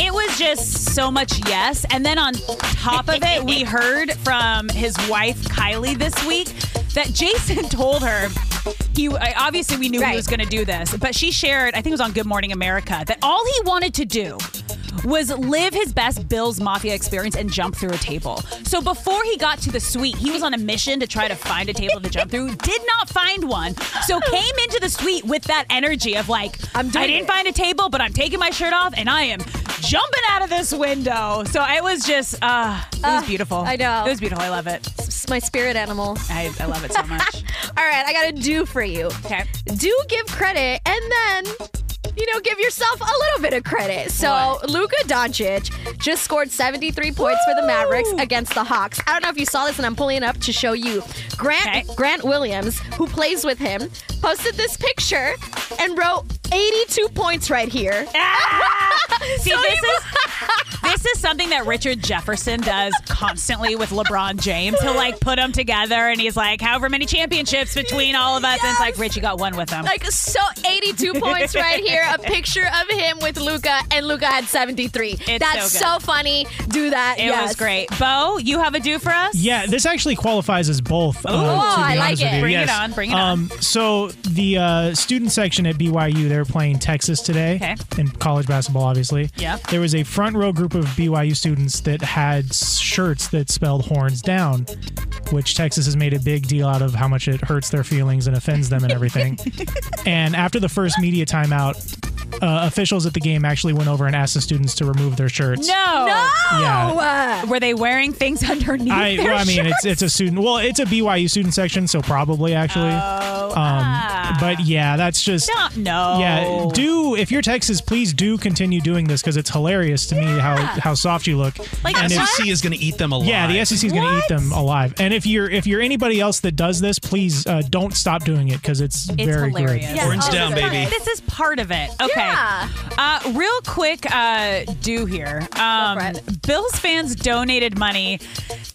it was just so much yes. And then on top of it, we heard from his wife, Kylie, this week that Jason told her, He obviously we knew right. he was going to do this, but she shared, I think it was on Good Morning America, that all he wanted to do was live his best Bills Mafia experience and jump through a table. So before he got to the suite, he was on a mission to try to find a table to jump through, did not find one, so came into the suite with that energy of like, I'm doing I didn't it. find a table, but I'm taking my shirt off and I am jumping out of this window. So it was just, uh, it was uh, beautiful. I know. It was beautiful. I love it. It's my spirit animal. I, I love it so much. All right, I got a do for you. Okay. Do give credit and then, you know, give yourself a little bit of credit. So what? Luka Doncic just scored seventy-three points Woo! for the Mavericks against the Hawks. I don't know if you saw this, and I'm pulling it up to show you. Grant okay. Grant Williams, who plays with him, posted this picture and wrote eighty-two points right here. Ah! See, so this is this is something that Richard Jefferson does constantly with LeBron James. He'll like put them together, and he's like, however many championships between all of us, yes. and it's like, Rich, you got one with them. Like, so eighty-two points right here. A picture of him with Luka, and Luka had seventy-three. It's That's so, so funny. Do that. It yes. was great. Bo, you have a do for us? Yeah, this actually qualifies as both. Oh, uh, I like it. Bring yes. it on. Bring it um, on. So the uh, student section at B Y U, they're playing Texas today okay. in college basketball, obviously. Yep. There was a front row group of B Y U students that had shirts that spelled horns down, which Texas has made a big deal out of how much it hurts their feelings and offends them and everything. And after the first media timeout, Uh, officials at the game actually went over and asked the students to remove their shirts. No, no. Yeah. Were they wearing things underneath? I, their well, I mean, shirts? it's it's a student. Well, it's a B Y U student section, so probably actually. Oh, um, ah. But yeah, that's just no. Yeah, do if you're Texas, please do continue doing this because it's hilarious to yeah. me how, how soft you look. Like and the S E C is going to eat them alive. Yeah, the S E C is going to eat them alive. And if you're if you're anybody else that does this, please uh, don't stop doing it because it's, it's very hilarious. Great. Yes. Orange oh, down, baby. This is part of it. Okay. Yeah. Yeah. Uh, real quick uh, do here. Um, Bills fans donated money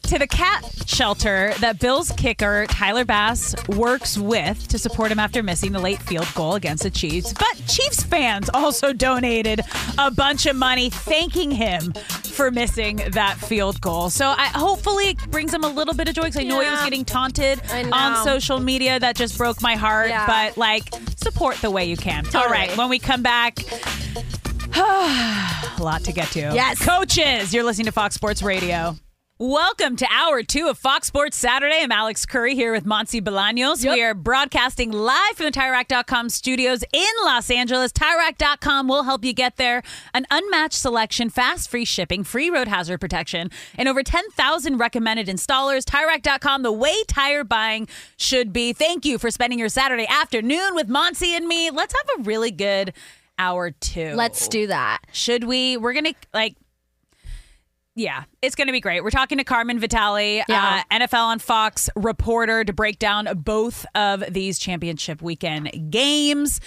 to the cat shelter that Bills kicker Tyler Bass works with to support him after missing the late field goal against the Chiefs. But Chiefs fans also donated a bunch of money thanking him for missing that field goal. So I, hopefully it brings him a little bit of joy because I yeah. know he was getting taunted on social media. That just broke my heart. Yeah. But like, support the way you can. Totally. All right, when we come back... A lot to get to. Yes. Coaches, you're listening to Fox Sports Radio. Welcome to Hour two of Fox Sports Saturday. I'm Alex Curry here with Monsi Bolaños. Yep. We are broadcasting live from the Tire Rack dot com studios in Los Angeles. Tire Rack dot com will help you get there. An unmatched selection, fast, free shipping, free road hazard protection, and over ten thousand recommended installers. Tire Rack dot com, the way tire buying should be. Thank you for spending your Saturday afternoon with Monsi and me. Let's have a really good Hour two. Let's do that. Should we? We're going to, like... Yeah, it's going to be great. We're talking to Carmen Vitale, yeah. uh, N F L on Fox reporter, to break down both of these championship weekend games.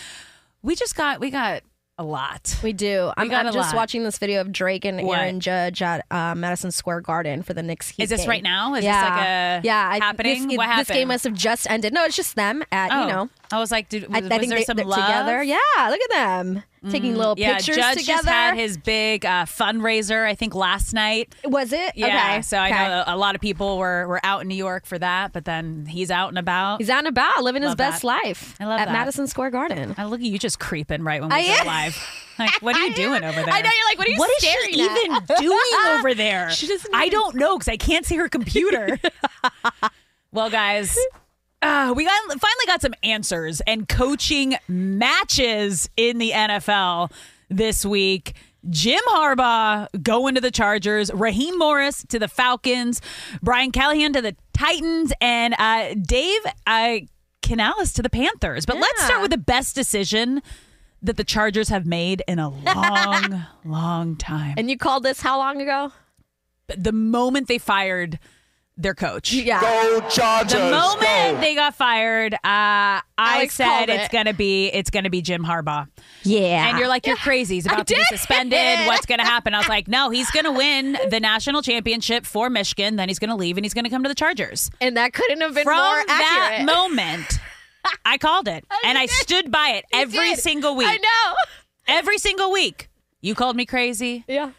We just got, we got a lot. We do. We I'm, got I'm a just lot. watching this video of Drake and what? Aaron Judge at uh, Madison Square Garden for the Knicks Heat game. Is this game. right now? Is yeah. this like a yeah, I, happening? This, what happened? This game must have just ended. No, it's just them at, oh. you know. I was like, dude, was, I, was I think there they, some love? Together. Yeah, look at them. Taking little yeah, pictures Judge together. Yeah, Judge just had his big uh, fundraiser, I think, last night. Was it? Yeah, okay. so I okay. know a lot of people were, were out in New York for that, but then he's out and about. He's out and about, living love his that. best life I love at that. Madison Square Garden. I look at you just creeping right when we I go live. Like, what are you doing over there? I know, you're like, what are you what staring at? What is she at? even doing over there? She doesn't I don't know, because I can't see her computer. Well, guys... Uh, we got, finally got some answers and coaching matches in the N F L this week. Jim Harbaugh going to the Chargers, Raheem Morris to the Falcons, Brian Callahan to the Titans, and uh, Dave uh, Canales to the Panthers. But yeah. let's start with the best decision that the Chargers have made in a long, long time. And you called this how long ago? The moment they fired their coach. Yeah. Go Chargers. The moment go. they got fired, uh, I Alex said it's it. gonna be it's gonna be Jim Harbaugh. Yeah. And you're like, you're yeah. crazy. He's about I to did. be suspended. What's gonna happen? I was like, no, he's gonna win the national championship for Michigan. Then he's gonna leave and he's gonna come to the Chargers. And that couldn't have been From more accurate. that moment, I called it, oh, and I did. stood by it you every did. single week. I know. Every single week, you called me crazy. Yeah.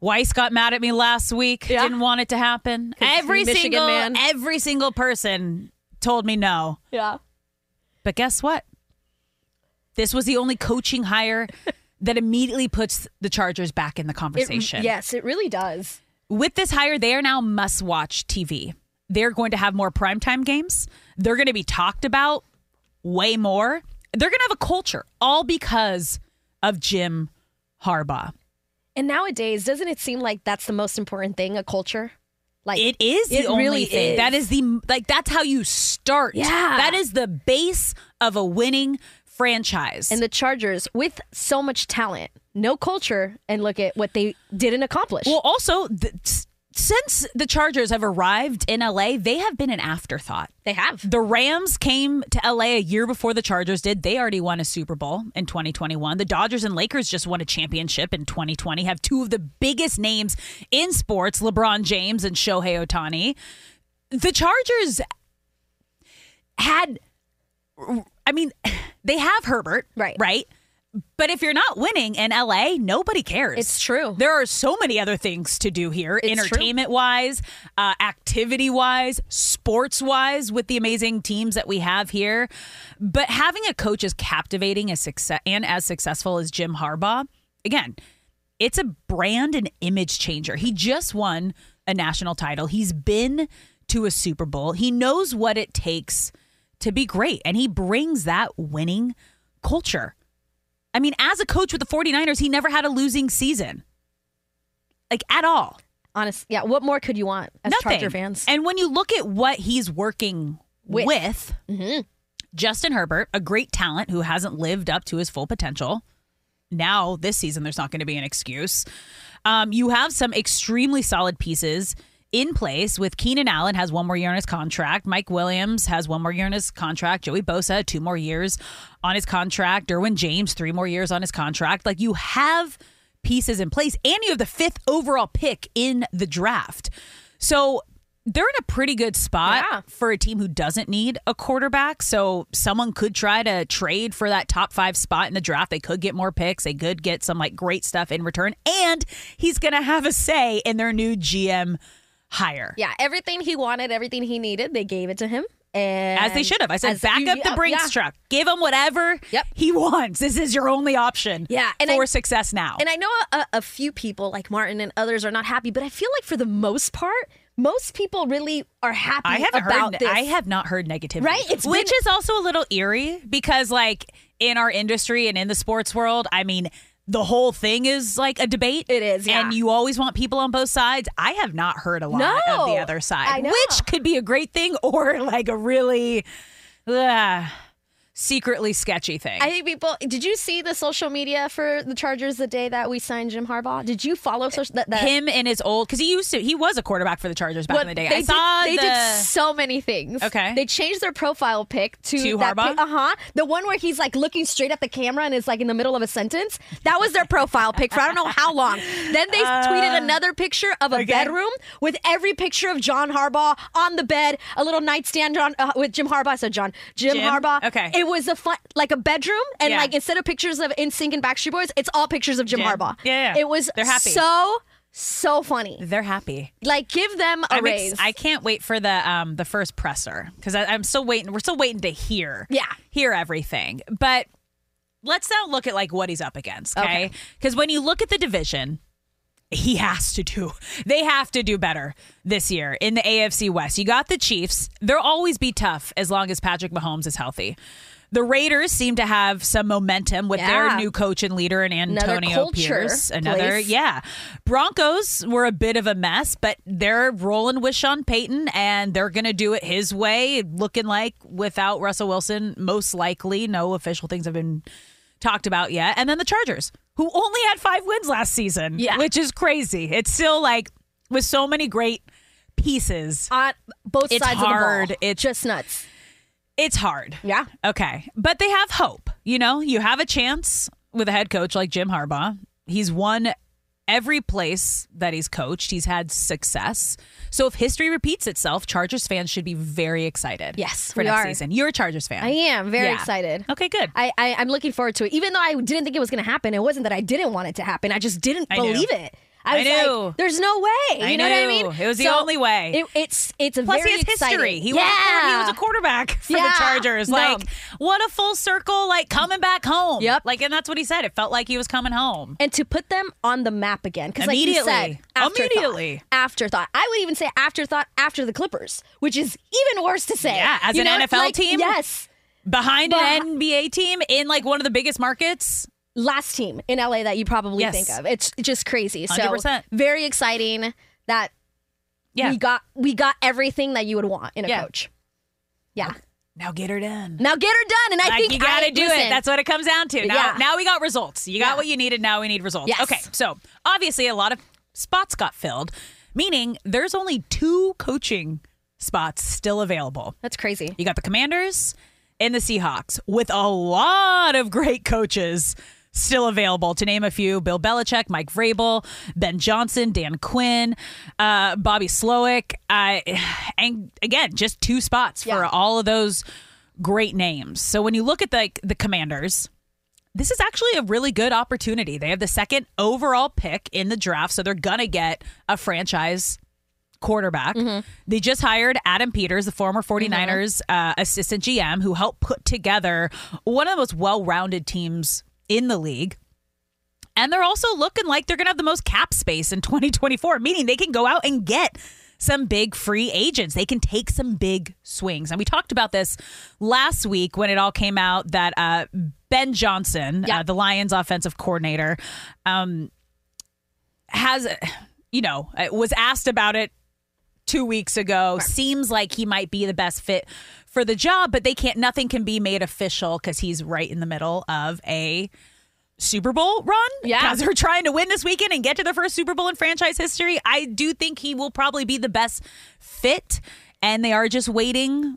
Weiss got mad at me last week. Yeah. Didn't want it to happen. Every Michigan single man. every single person told me no. Yeah. But guess what? This was the only coaching hire that immediately puts the Chargers back in the conversation. It, yes, it really does. With this hire, they are now must-watch T V. They're going to have more primetime games. They're going to be talked about way more. They're going to have a culture, all because of Jim Harbaugh. And nowadays, doesn't it seem like that's the most important thing, a culture? Like It is the it only really thing. Is. That is the, like, that's how you start. Yeah. That is the base of a winning franchise. And the Chargers, with so much talent, no culture, and look at what they didn't accomplish. Well, also, the, since the Chargers have arrived in L A, they have been an afterthought. They have. The Rams came to L A a year before the Chargers did. They already won a Super Bowl in twenty twenty-one. The Dodgers and Lakers just won a championship in twenty twenty, have two of the biggest names in sports, LeBron James and Shohei Ohtani. The Chargers had, I mean, they have Herbert, right? right? But if you're not winning in L A, nobody cares. It's true. There are so many other things to do here, entertainment-wise, uh, activity-wise, sports-wise, with the amazing teams that we have here. But having a coach as captivating as success and as successful as Jim Harbaugh, again, it's a brand and image changer. He just won a national title. He's been to a Super Bowl. He knows what it takes to be great, and he brings that winning culture. I mean, as a coach with the 49ers, he never had a losing season. Like, at all. Honest, yeah. What more could you want as Nothing. Charger fans? And when you look at what he's working with, with mm-hmm. Justin Herbert, a great talent who hasn't lived up to his full potential. Now, this season, there's not going to be an excuse. Um, you have some extremely solid pieces in place with Keenan Allen has one more year on his contract. Mike Williams has one more year on his contract. Joey Bosa, two more years on his contract. Derwin James, three more years on his contract. Like, you have pieces in place, and you have the fifth overall pick in the draft. So they're in a pretty good spot yeah. for a team who doesn't need a quarterback. So someone could try to trade for that top five spot in the draft. They could get more picks. They could get some like great stuff in return. And he's going to have a say in their new G M hire. Yeah, everything he wanted, everything he needed, they gave it to him. And as they should have. I said, back you, up the Brinks yeah. truck. Give him whatever yep. he wants. This is your only option yeah, and for I, success now. And I know a, a few people like Martin and others are not happy, but I feel like for the most part, most people really are happy I haven't about heard, this. I have not heard negativity. Right? It's Which been, is also a little eerie because like in our industry and in the sports world, I mean, the whole thing is like a debate. It is, yeah. And you always want people on both sides. I have not heard a lot no, of the other side, I know. Which could be a great thing or like a really uh, secretly sketchy thing. I think people, did you see the social media for the Chargers the day that we signed Jim Harbaugh? Did you follow social, that, that? Him and his old, because he used to, he was a quarterback for the Chargers back well, in the day. I did, saw They the, did so many things. Okay. They changed their profile pic to, to that Harbaugh? Uh huh. The one where he's like looking straight at the camera and is like in the middle of a sentence. That was their profile pic for I don't know how long. Then they uh, tweeted another picture of a okay. bedroom with every picture of John Harbaugh on the bed, a little nightstand John, uh, with Jim Harbaugh. I said John. Jim, Jim? Harbaugh. Okay. It was a fun, like a bedroom, and yeah. like instead of pictures of N Sync and Backstreet Boys, it's all pictures of Jim yeah. Harbaugh. Yeah, yeah, it was They're happy. so so funny. They're happy. Like, give them a I'm raise. Ex- I can't wait for the um the first presser because I'm still waiting. We're still waiting to hear yeah hear everything. But let's now look at like what he's up against, okay? Because okay. when you look at the division, he has to do. They have to do better this year in the A F C West. You got the Chiefs. They'll always be tough as long as Patrick Mahomes is healthy. The Raiders seem to have some momentum with yeah. their new coach and leader in Antonio Pierce. Another place. Yeah. Broncos were a bit of a mess, but they're rolling with Sean Payton, and they're going to do it his way, looking like without Russell Wilson, most likely. No official things have been talked about yet. And then the Chargers, who only had five wins last season, yeah. which is crazy. It's still like with so many great pieces. On both it's sides hard. Of the ball. It's just nuts. It's hard. Yeah. Okay. But they have hope. You know, you have a chance with a head coach like Jim Harbaugh. He's won every place that he's coached. He's had success. So if history repeats itself, Chargers fans should be very excited. Yes, for next are. season. You're a Chargers fan. I am very yeah. excited. Okay, good. I, I, I'm looking forward to it. Even though I didn't think it was going to happen, it wasn't that I didn't want it to happen. I just didn't I believe knew. it. I, I knew. Like, there's no way. You I know knew. what I mean? It was the so only way. It, it's it's a Plus very he has exciting. history. He, yeah. was a, he was a quarterback for yeah. the Chargers. No. Like, what a full circle, like coming back home. Yep. Like, and that's what he said. It felt like he was coming home. And to put them on the map again. Because like you said, afterthought, immediately. Afterthought. I would even say afterthought after the Clippers, which is even worse to say. Yeah, as you an know? N F L like, team. Yes. Behind but, an N B A team in like one of the biggest markets. Last team in L A that you probably yes. think of. It's just crazy. So one hundred percent Very exciting that yeah. we got we got everything that you would want in a yeah. coach. Yeah. Now get her done. Now get her done. And I like think you got to do listen. it. That's what it comes down to. Now, yeah. now we got results. You got yeah. what you needed. Now we need results. Yes. Okay. So obviously a lot of spots got filled, meaning there's only two coaching spots still available. That's crazy. You got the Commanders and the Seahawks with a lot of great coaches still available, to name a few: Bill Belichick, Mike Vrabel, Ben Johnson, Dan Quinn, uh, Bobby Slowick. Uh, and again, just two spots for yeah. all of those great names. So when you look at the, the Commanders, this is actually a really good opportunity. They have the second overall pick in the draft, so they're going to get a franchise quarterback. Mm-hmm. They just hired Adam Peters, the former 49ers mm-hmm. uh, assistant G M, who helped put together one of the most well-rounded teams in the league. And they're also looking like they're going to have the most cap space in twenty twenty-four, meaning they can go out and get some big free agents. They can take some big swings. And we talked about this last week when it all came out that uh, Ben Johnson, yeah. uh, the Lions offensive coordinator, um, has, you know, was asked about it two weeks ago. Right. Seems like he might be the best fit for the job, but they can't, nothing can be made official because he's right in the middle of a Super Bowl run. Yeah. Because they're trying to win this weekend and get to their first Super Bowl in franchise history. I do think he will probably be the best fit, and they are just waiting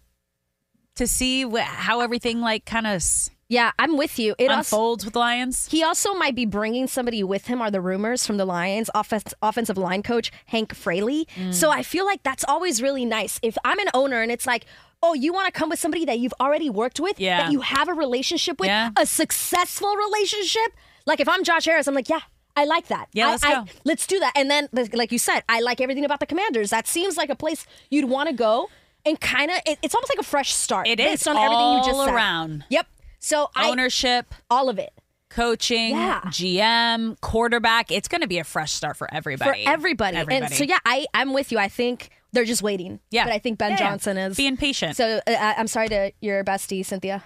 to see wh- how everything like kind of Yeah, I'm with you. It unfolds also, with the Lions. He also might be bringing somebody with him, are the rumors from the Lions, offense, offensive line coach Hank Fraley. Mm. So I feel like that's always really nice. If I'm an owner and it's like, oh, you want to come with somebody that you've already worked with, yeah. that you have a relationship with, yeah. a successful relationship. Like if I'm Josh Harris, I'm like, yeah, I like that. Yeah, I, let's go. I, let's do that. And then, like you said, I like everything about the Commanders. That seems like a place you'd want to go. and kind of it, it's almost like a fresh start. It is on everything you just said. Around. Yep. So ownership, I, all of it, coaching, yeah. G M, quarterback. It's going to be a fresh start for everybody. For everybody. everybody. And so yeah, I I'm with you. I think they're just waiting. Yeah. But I think Ben yeah, Johnson yeah. is being patient. So uh, I'm sorry to your bestie, Cynthia.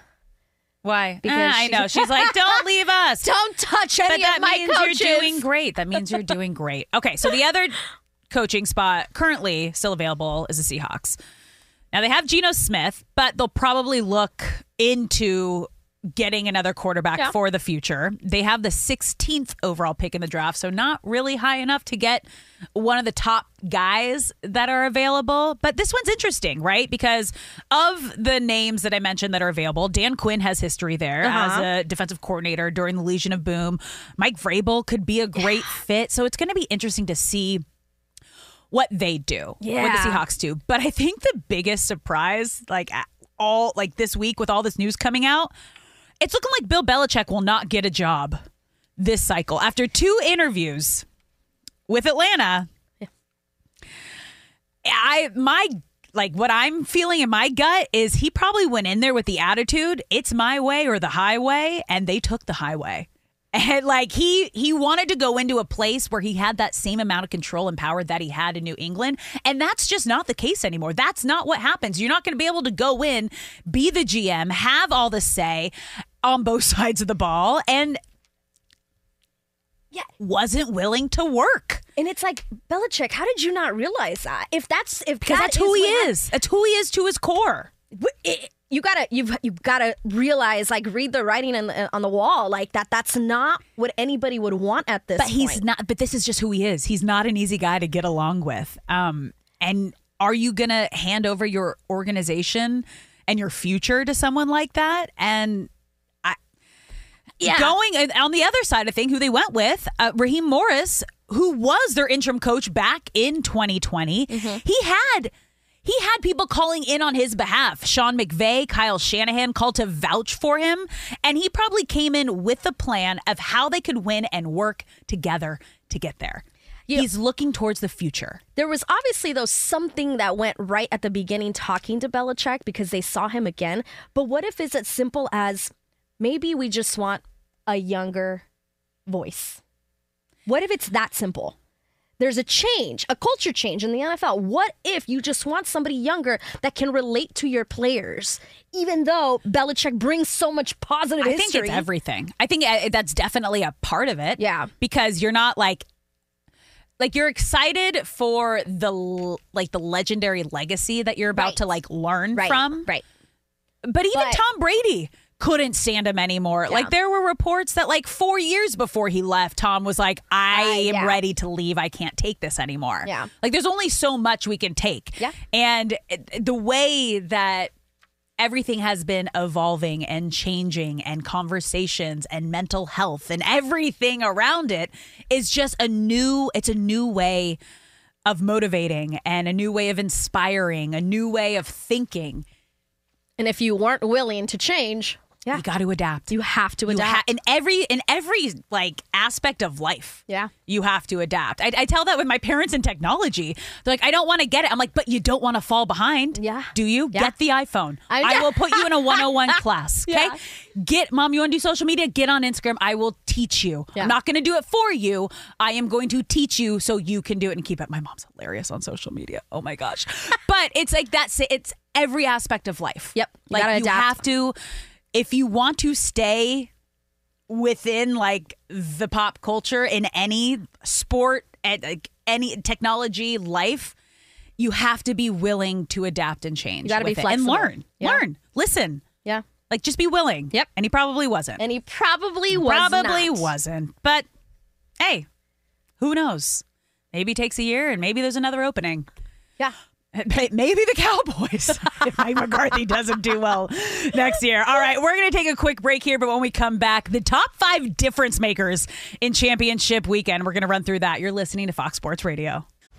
Why? Because uh, I know. She's like, don't leave us. Don't touch any of my coaches. But that means you're doing great. That means you're doing great. Okay, so the other coaching spot currently still available is the Seahawks. Now, they have Geno Smith, but they'll probably look into getting another quarterback yeah. for the future. They have the sixteenth overall pick in the draft, so not really high enough to get one of the top guys that are available. But this one's interesting, right? Because of the names that I mentioned that are available, Dan Quinn has history there uh-huh. as a defensive coordinator during the Legion of Boom. Mike Vrabel could be a great yeah. fit. So it's going to be interesting to see what they do, yeah. what the Seahawks do. But I think the biggest surprise, like all like this week with all this news coming out, it's looking like Bill Belichick will not get a job this cycle. After two interviews with Atlanta, yeah. I my like what I'm feeling in my gut is he probably went in there with the attitude, it's my way or the highway, and they took the highway. And like he he wanted to go into a place where he had that same amount of control and power that he had in New England. And that's just not the case anymore. That's not what happens. You're not going to be able to go in, be the G M, have all the say on both sides of the ball, and yeah. wasn't willing to work. And it's like, Belichick, how did you not realize that? If that's if that that's who he is. That's who he is to his core. It, You gotta, you've, you've gotta realize, like, read the writing on the, on the wall, like that. That's not what anybody would want at this. But he's point. not. But this is just who he is. He's not an easy guy to get along with. Um, and are you gonna hand over your organization and your future to someone like that? And I, yeah, going on the other side of thing, who they went with, uh, Raheem Morris, who was their interim coach back in twenty twenty, mm-hmm. he had. He had people calling in on his behalf. Sean McVay, Kyle Shanahan called to vouch for him. And he probably came in with the plan of how they could win and work together to get there. Yeah. He's looking towards the future. There was obviously, though, something that went right at the beginning talking to Belichick because they saw him again. But what if it's as simple as maybe we just want a younger voice? What if it's that simple? There's a change, a culture change in the N F L. What if you just want somebody younger that can relate to your players, even though Belichick brings so much positive I history? I think it's everything. I think that's definitely a part of it. Yeah. Because you're not like, like you're excited for the, like the legendary legacy that you're about right. to like learn right. from. Right. But even but- Tom Brady couldn't stand him anymore. Yeah. Like there were reports that like four years before he left, Tom was like, I uh, yeah. am ready to leave. I can't take this anymore. Yeah. Like there's only so much we can take. Yeah. And the way that everything has been evolving and changing and conversations and mental health and everything around it is just a new, it's a new way of motivating and a new way of inspiring, a new way of thinking. And if you weren't willing to change, yeah. you got to adapt. You have to adapt. Ha- in every in every like aspect of life, yeah, you have to adapt. I, I tell that with my parents in technology. They're like, I don't want to get it. I'm like, but you don't want to fall behind. Yeah. Do you? Yeah. Get the iPhone. I, I will put you in a one oh one class. Okay. Yeah. Get, Mom, you want to do social media? Get on Instagram. I will teach you. Yeah. I'm not going to do it for you. I am going to teach you so you can do it and keep it. My mom's hilarious on social media. Oh my gosh. But it's like that's it. It's every aspect of life. Yep. You like you adapt. have to, if you want to stay within like the pop culture in any sport, at like any technology, life, you have to be willing to adapt and change. You got to be flexible. And learn, yeah. learn, listen. Yeah. Like just be willing. Yep. And he probably wasn't. And he probably was probably not. Probably wasn't. But hey, who knows? Maybe it takes a year and maybe there's another opening. Yeah. Maybe the Cowboys if Mike McCarthy doesn't do well next year. All right, we're going to take a quick break here, but when we come back, the top five difference makers in championship weekend. We're going to run through that. You're listening to Fox Sports Radio.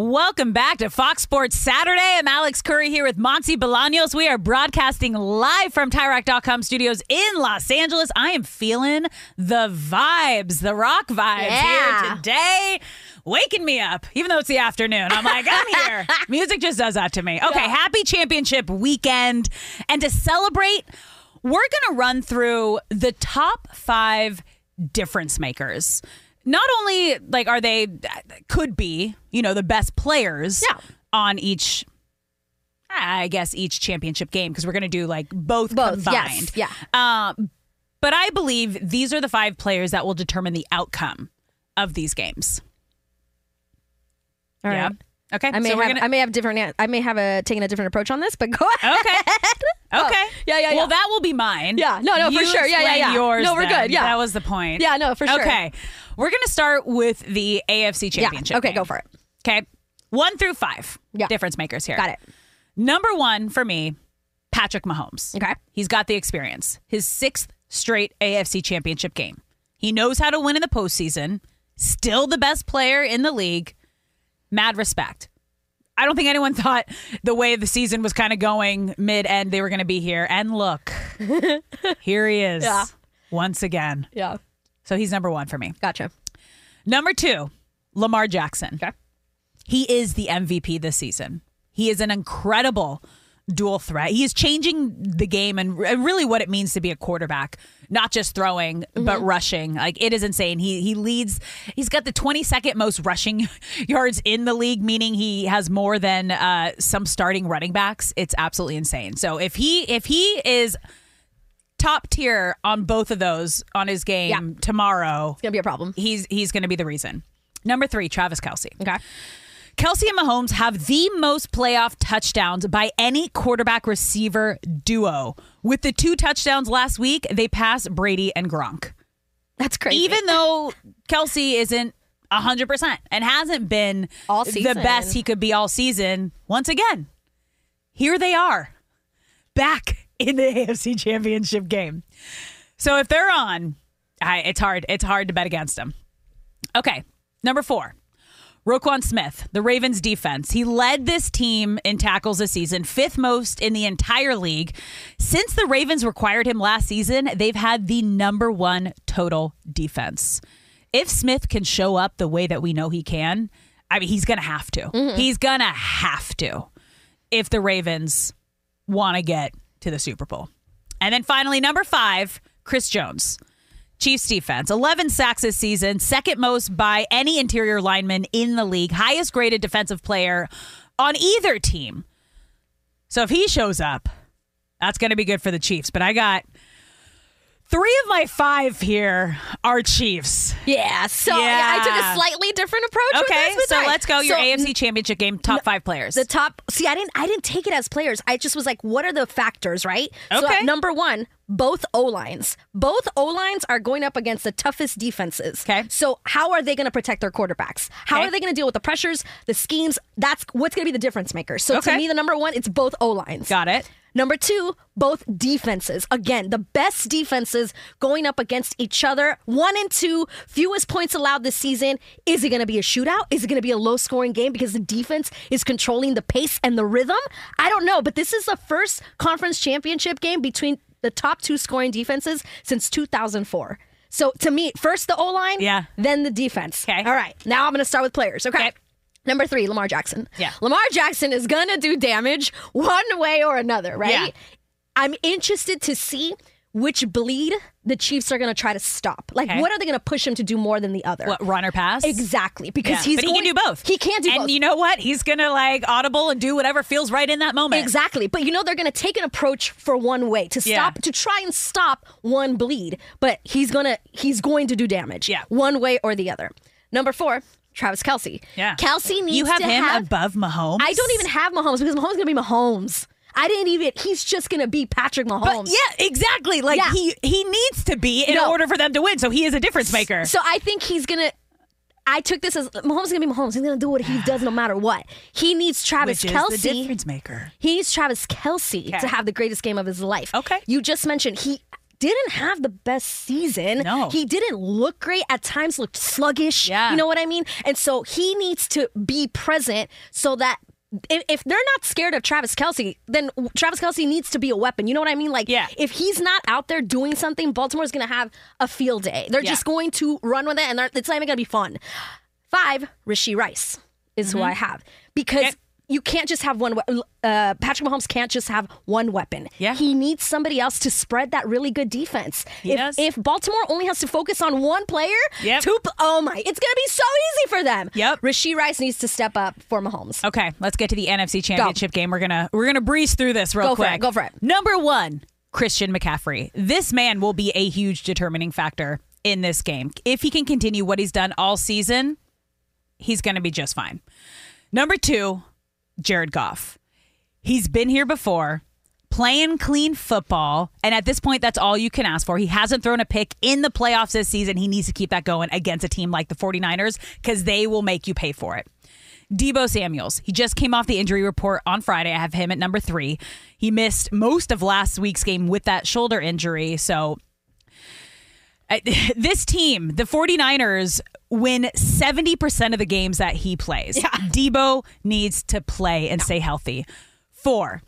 Welcome back to Fox Sports Saturday. I'm Alex Curry here with Monty Bolaños. We are broadcasting live from Tire Rack dot com studios in Los Angeles. I am feeling the vibes, the rock vibes yeah. here today. Waking me up, even though it's the afternoon. I'm like, I'm here. Music just does that to me. Okay, yeah. Happy championship weekend. And to celebrate, we're going to run through the top five difference makers. Not only, like, are they, could be, you know, the best players yeah. on each, I guess, each championship game, because we're going to do, like, both, both combined. Yes. Yeah. Um, but I believe these are the five players that will determine the outcome of these games. All yeah. right. Okay. I may, so have, we're gonna... I may have different, I may have a, taken a different approach on this, but go ahead. Okay. Okay. Oh, yeah, yeah, yeah. Well, that will be mine. Yeah. No, no, you for sure. Yeah, yeah, yeah. Yours, no, we're then. Good. Yeah. That was the point. Yeah, no, for sure. Okay. We're going to start with the A F C Championship. Yeah. Okay, game. Go for it. Okay. One through five. Yeah. Difference makers here. Got it. Number one for me, Patrick Mahomes. Okay. He's got the experience. His sixth straight A F C Championship game. He knows how to win in the postseason. Still the best player in the league. Mad respect. I don't think anyone thought the way the season was kind of going mid-end, they were going to be here. And look, here he is yeah. once again. Yeah. So he's number one for me. Gotcha. Number two, Lamar Jackson. Okay. He is the M V P this season. He is an incredible dual threat. He is changing the game and really what it means to be a quarterback, not just throwing, mm-hmm. but rushing. Like, it is insane. He he leads. He's got the twenty-second most rushing yards in the league, meaning he has more than uh, some starting running backs. It's absolutely insane. So if he if he is top tier on both of those on his game yeah. tomorrow, it's gonna be a problem. He's he's gonna be the reason. Number three, Travis Kelce. Okay. Kelce and Mahomes have the most playoff touchdowns by any quarterback receiver duo. With the two touchdowns last week, they pass Brady and Gronk. That's crazy. Even though Kelce isn't one hundred percent and hasn't been all season. The best he could be all season, once again, here they are back in the A F C Championship game. So if they're on, I, it's hard. It's hard to bet against them. Okay, number four. Roquan Smith, the Ravens defense. He led this team in tackles this season, fifth most in the entire league. Since the Ravens required him last season, they've had the number one total defense. If Smith can show up the way that we know he can, I mean, he's going to have to. Mm-hmm. He's going to have to if the Ravens want to get to the Super Bowl. And then finally, number five, Chris Jones. Chiefs defense, eleven sacks this season, second most by any interior lineman in the league, highest graded defensive player on either team. So if he shows up, that's going to be good for the Chiefs. But I got three of my five here are Chiefs. Yeah, so yeah. I took a slightly different approach. Okay, with this, so right. let's go. Your so, A F C Championship game, top no, five players. The top. See, I didn't. I didn't take it as players. I just was like, what are the factors, right? Okay. So at number one. Both O-lines. Both O-lines are going up against the toughest defenses. Okay. So how are they going to protect their quarterbacks? How okay. are they going to deal with the pressures, the schemes? That's what's going to be the difference maker. So okay. to me, the number one, it's both O-lines. Got it. Number two, both defenses. Again, the best defenses going up against each other. One and two, fewest points allowed this season. Is it going to be a shootout? Is it going to be a low-scoring game because the defense is controlling the pace and the rhythm? I don't know, but this is the first conference championship game between the top two scoring defenses since two thousand four. So to me, first the O-line, yeah. then the defense. Okay. All right. Now I'm going to start with players. Okay. okay. Number three, Lamar Jackson. Yeah. Lamar Jackson is going to do damage one way or another, right? Yeah. I'm interested to see which bleed the Chiefs are going to try to stop. Like, okay. what are they going to push him to do more than the other? What, run or pass? Exactly. Because yeah. he's But he going, can do both. He can do and both. And you know what? He's going to, like, audible and do whatever feels right in that moment. Exactly. But, you know, they're going to take an approach for one way to yeah. stop, to try and stop one bleed. But he's going to, he's going to do damage. Yeah. One way or the other. Number four. Travis Kelce. Yeah. Kelce needs to have... You have him have, above Mahomes? I don't even have Mahomes because Mahomes is going to be Mahomes. I didn't even, he's just going to be Patrick Mahomes. But yeah, exactly. Like yeah. he he needs to be in no. order for them to win. So he is a difference maker. So I think he's going to, I took this as Mahomes is going to be Mahomes. He's going to do what he does no matter what. He needs Travis Which Kelce. Is the difference maker. He needs Travis Kelce okay. to have the greatest game of his life. Okay. You just mentioned he didn't have the best season. No. He didn't look great. At times looked sluggish. Yeah. You know what I mean? And so he needs to be present so that if they're not scared of Travis Kelce, then Travis Kelce needs to be a weapon. You know what I mean? Like, yeah. if he's not out there doing something, Baltimore's going to have a field day. They're yeah. just going to run with it, and it's not even going to be fun. Five, Rashee Rice is mm-hmm. who I have. Because... It- You can't just have one we- uh, Patrick Mahomes can't just have one weapon. Yeah. He needs somebody else to spread that really good defense. He if, does. If Baltimore only has to focus on one player, yep. two, oh my, it's going to be so easy for them. Yep. Rashee Rice needs to step up for Mahomes. Okay, let's get to the N F C Championship Go. game. We're going to we're going to breeze through this real Go quick. For it. Go for it. Number one, Christian McCaffrey. This man will be a huge determining factor in this game. If he can continue what he's done all season, he's going to be just fine. Number two, Jared Goff. He's been here before, playing clean football, and at this point, that's all you can ask for. He hasn't thrown a pick in the playoffs this season. He needs to keep that going against a team like the forty-niners because they will make you pay for it. Deebo Samuel. He just came off the injury report on Friday. I have him at number three. He missed most of last week's game with that shoulder injury, so... This team, the forty-niners, win seventy percent of the games that he plays. Yeah. Deebo needs to play and stay healthy. Four,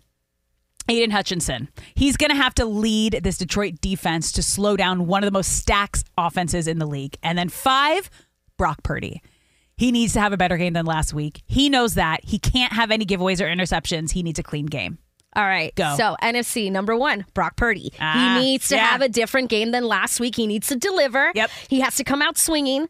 Aiden Hutchinson. He's going to have to lead this Detroit defense to slow down one of the most stacked offenses in the league. And then five, Brock Purdy. He needs to have a better game than last week. He knows that. He can't have any giveaways or interceptions. He needs a clean game. All right, Go. so N F C, number one, Brock Purdy. Ah, he needs to yeah. have a different game than last week. He needs to deliver. Yep. He has to come out swinging.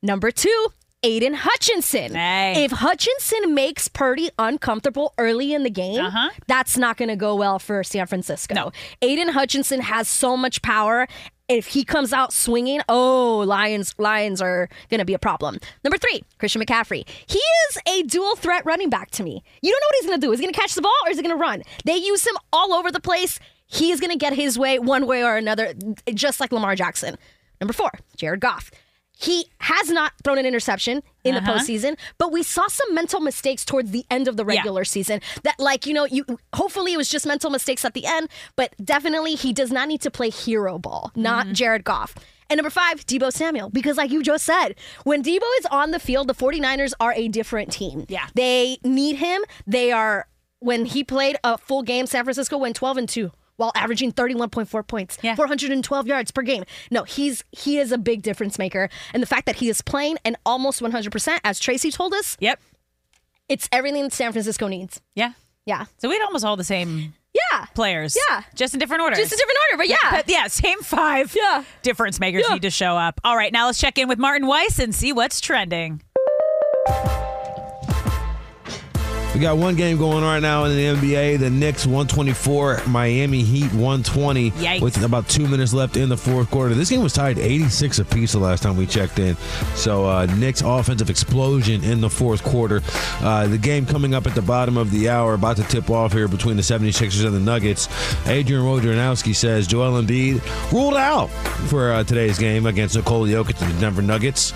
Number two, Aiden Hutchinson. Hey. If Hutchinson makes Purdy uncomfortable early in the game, uh-huh. that's not going to go well for San Francisco. No. Aiden Hutchinson has so much power. If he comes out swinging, oh, Lions Lions are going to be a problem. Number three, Christian McCaffrey. He is a dual threat running back to me. You don't know what he's going to do. Is he going to catch the ball or is he going to run? They use him all over the place. He is going to get his way one way or another, just like Lamar Jackson. Number four, Jared Goff. He has not thrown an interception in uh-huh. the postseason, but we saw some mental mistakes towards the end of the regular yeah. season that, like, you know, you hopefully it was just mental mistakes at the end, but definitely he does not need to play hero ball, not mm-hmm. Jared Goff. And number five, Deebo Samuel. Because like you just said, when Deebo is on the field, the 49ers are a different team. Yeah. They need him. They are, when he played a full game, San Francisco went twelve and two. While averaging thirty-one point four points, yeah. four hundred twelve yards per game. No, he's he is a big difference maker. And the fact that he is playing and almost one hundred percent, as Tracy told us, yep, it's everything that San Francisco needs. Yeah. Yeah. So we had almost all the same yeah. players. Yeah. Just in different orders. Just in different order, but yeah. Yeah, yeah same five yeah. difference makers yeah. need to show up. All right, now let's check in with Martin Weiss and see what's trending. We got one game going right now in the N B A. The Knicks one twenty-four, Miami Heat one twenty. Yikes. With about two minutes left in the fourth quarter. This game was tied eighty-six apiece the last time we checked in. So uh, Knicks offensive explosion in the fourth quarter. Uh, the game coming up at the bottom of the hour, about to tip off here between the 76ers and the Nuggets. Adrian Wojnarowski says Joel Embiid ruled out for uh, today's game against Nikola Jokic and the Denver Nuggets.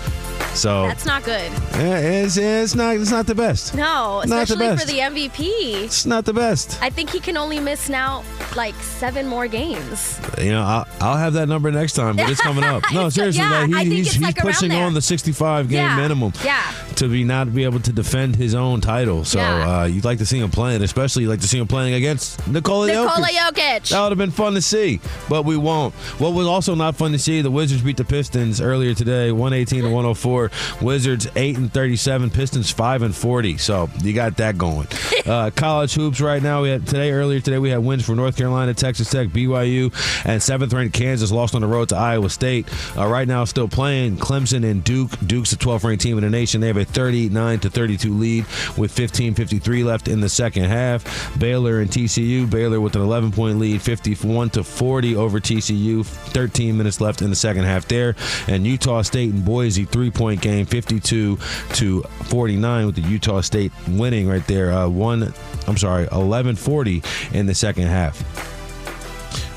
So that's not good. Yeah, it's, it's not it's not the best. No, not especially the for the M V P. It's not the best. I think he can only miss now like seven more games. You know, I'll, I'll have that number next time, but it's coming up. No, seriously, yeah, like he, I think he's, it's he's like pushing on the sixty-five game yeah. minimum. Yeah. To be not be able to defend his own title, so yeah. uh, you'd like to see him playing, especially you'd like to see him playing against Nikola Jokic. Nikola Jokic. That would have been fun to see, but we won't. What was also not fun to see: the Wizards beat the Pistons earlier today, one eighteen to one oh four. Wizards eight and thirty-seven, Pistons five and forty. So you got that going. Uh, college hoops right now. We had today earlier today we had wins for North Carolina, Texas Tech, B Y U, and seventh ranked Kansas lost on the road to Iowa State. Uh, right now still playing Clemson and Duke. Duke's the twelfth ranked team in the nation. They have a thirty-nine to thirty-two lead with fifteen fifty-three left in the second half. Baylor and T C U. Baylor with an eleven point lead, fifty-one to forty over T C U. thirteen minutes left in the second half there. And Utah State and Boise three point. Game fifty-two to forty-nine with the Utah State winning right there. Uh, one, I'm sorry, eleven forty in the second half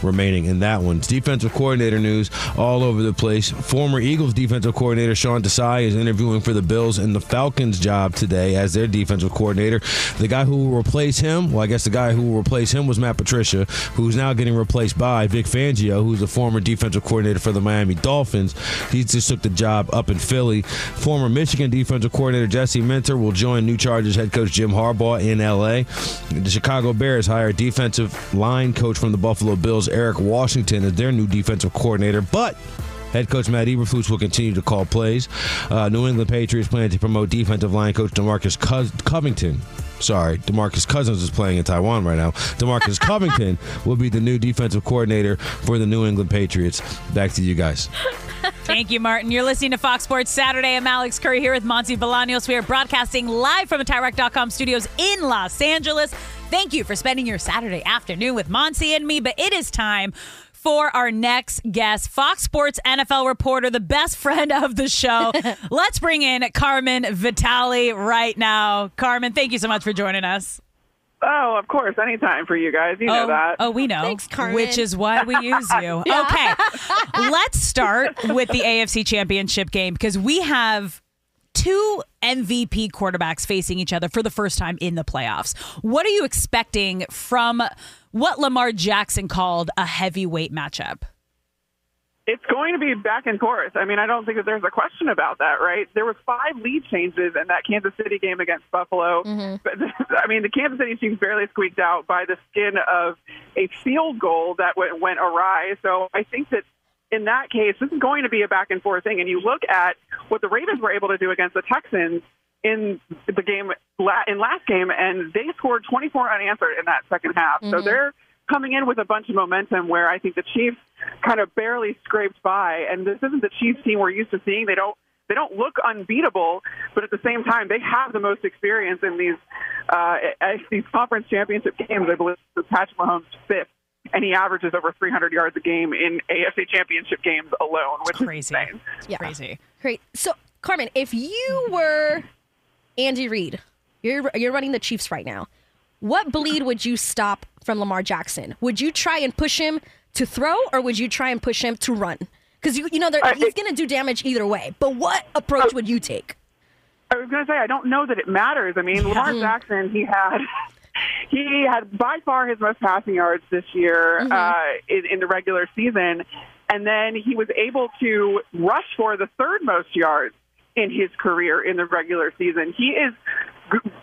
remaining in that one. Defensive coordinator news all over the place. Former Eagles defensive coordinator Sean Desai is interviewing for the Bills and the Falcons job today as their defensive coordinator. The guy who will replace him, well, I guess the guy who will replace him was Matt Patricia, who's now getting replaced by Vic Fangio, who's a former defensive coordinator for the Miami Dolphins. He just took the job up in Philly. Former Michigan defensive coordinator Jesse Minter will join new Chargers head coach Jim Harbaugh in L A. The Chicago Bears hire defensive line coach from the Buffalo Bills, Eric Washington, is their new defensive coordinator, but head coach Matt Eberflus will continue to call plays. Uh, New England Patriots plan to promote defensive line coach Demarcus Co- Covington. Sorry, Demarcus Cousins is playing in Taiwan right now. Demarcus Covington will be the new defensive coordinator for the New England Patriots. Back to you guys. Thank you, Martin. You're listening to Fox Sports Saturday. I'm Alex Curry here with Monty Bolaños. We are broadcasting live from the Tire Rack dot com studios in Los Angeles. Thank you for spending your Saturday afternoon with Monty and me, but it is time for our next guest, Fox Sports N F L reporter, the best friend of the show. Let's bring in Carmen Vitale right now. Carmen, thank you so much for joining us. Oh, of course. Anytime for you guys. You know oh, that. Oh, we know. Thanks, Carmen. Which is why we use you. Okay. Let's start with the A F C Championship game because we have two M V P quarterbacks facing each other for the first time in the playoffs. What are you expecting from what Lamar Jackson called a heavyweight matchup? It's going to be back and forth. I mean, I don't think that there's a question about that, right? There were five lead changes in that Kansas City game against Buffalo. Mm-hmm. But this, I mean, the Kansas City Chiefs barely squeaked out by the skin of a field goal that went, went awry. So I think that in that case, this is going to be a back-and-forth thing. And you look at what the Ravens were able to do against the Texans in the game in last game, and they scored twenty-four unanswered in that second half. Mm-hmm. So they're coming in with a bunch of momentum where I think the Chiefs kind of barely scraped by. And this isn't the Chiefs team we're used to seeing. They don't They don't look unbeatable, but at the same time, they have the most experience in these, uh, these conference championship games. I believe it's Patrick Mahomes' fifth. And he averages over three hundred yards a game in A F C Championship games alone, which it's crazy. Is insane. It's yeah. crazy. Great. So, Carmen, if you were Andy Reid, you're you're running the Chiefs right now. What bleed would you stop from Lamar Jackson? Would you try and push him to throw, or would you try and push him to run? Because you you know uh, he's going to do damage either way. But what approach uh, would you take? I was going to say I don't know that it matters. I mean, yeah. Lamar Jackson, he had. He had by far his most passing yards this year mm-hmm. uh, in, in the regular season. And then he was able to rush for the third most yards in his career in the regular season. He is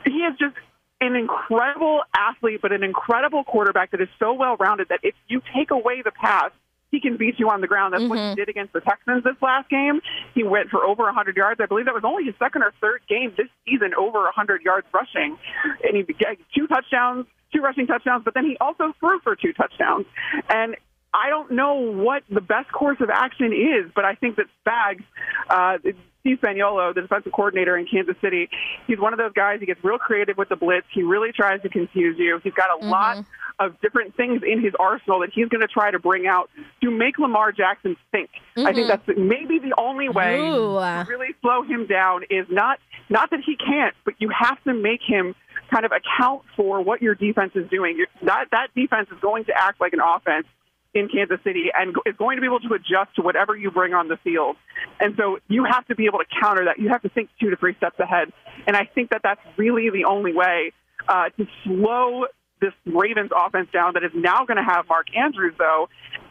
he is just an incredible athlete, but an incredible quarterback that is so well-rounded that if you take away the pass, he can beat you on the ground. That's mm-hmm. what he did against the Texans this last game. He went for over one hundred yards. I believe that was only his second or third game this season over one hundred yards rushing. And he got two touchdowns, two rushing touchdowns, but then he also threw for two touchdowns. And I don't know what the best course of action is, but I think that Spags, uh, Steve Spagnuolo, the defensive coordinator in Kansas City, he's one of those guys. He gets real creative with the blitz. He really tries to confuse you. He's got a mm-hmm. lot of different things in his arsenal that he's going to try to bring out to make Lamar Jackson think. Mm-hmm. I think that's maybe the only way Ooh. to really slow him down is not not that he can't, but you have to make him kind of account for what your defense is doing. You're, that that defense is going to act like an offense in Kansas City and is going to be able to adjust to whatever you bring on the field. And so you have to be able to counter that. You have to think two to three steps ahead. And I think that that's really the only way uh, to slow this Ravens offense down that is now going to have Mark Andrews, though.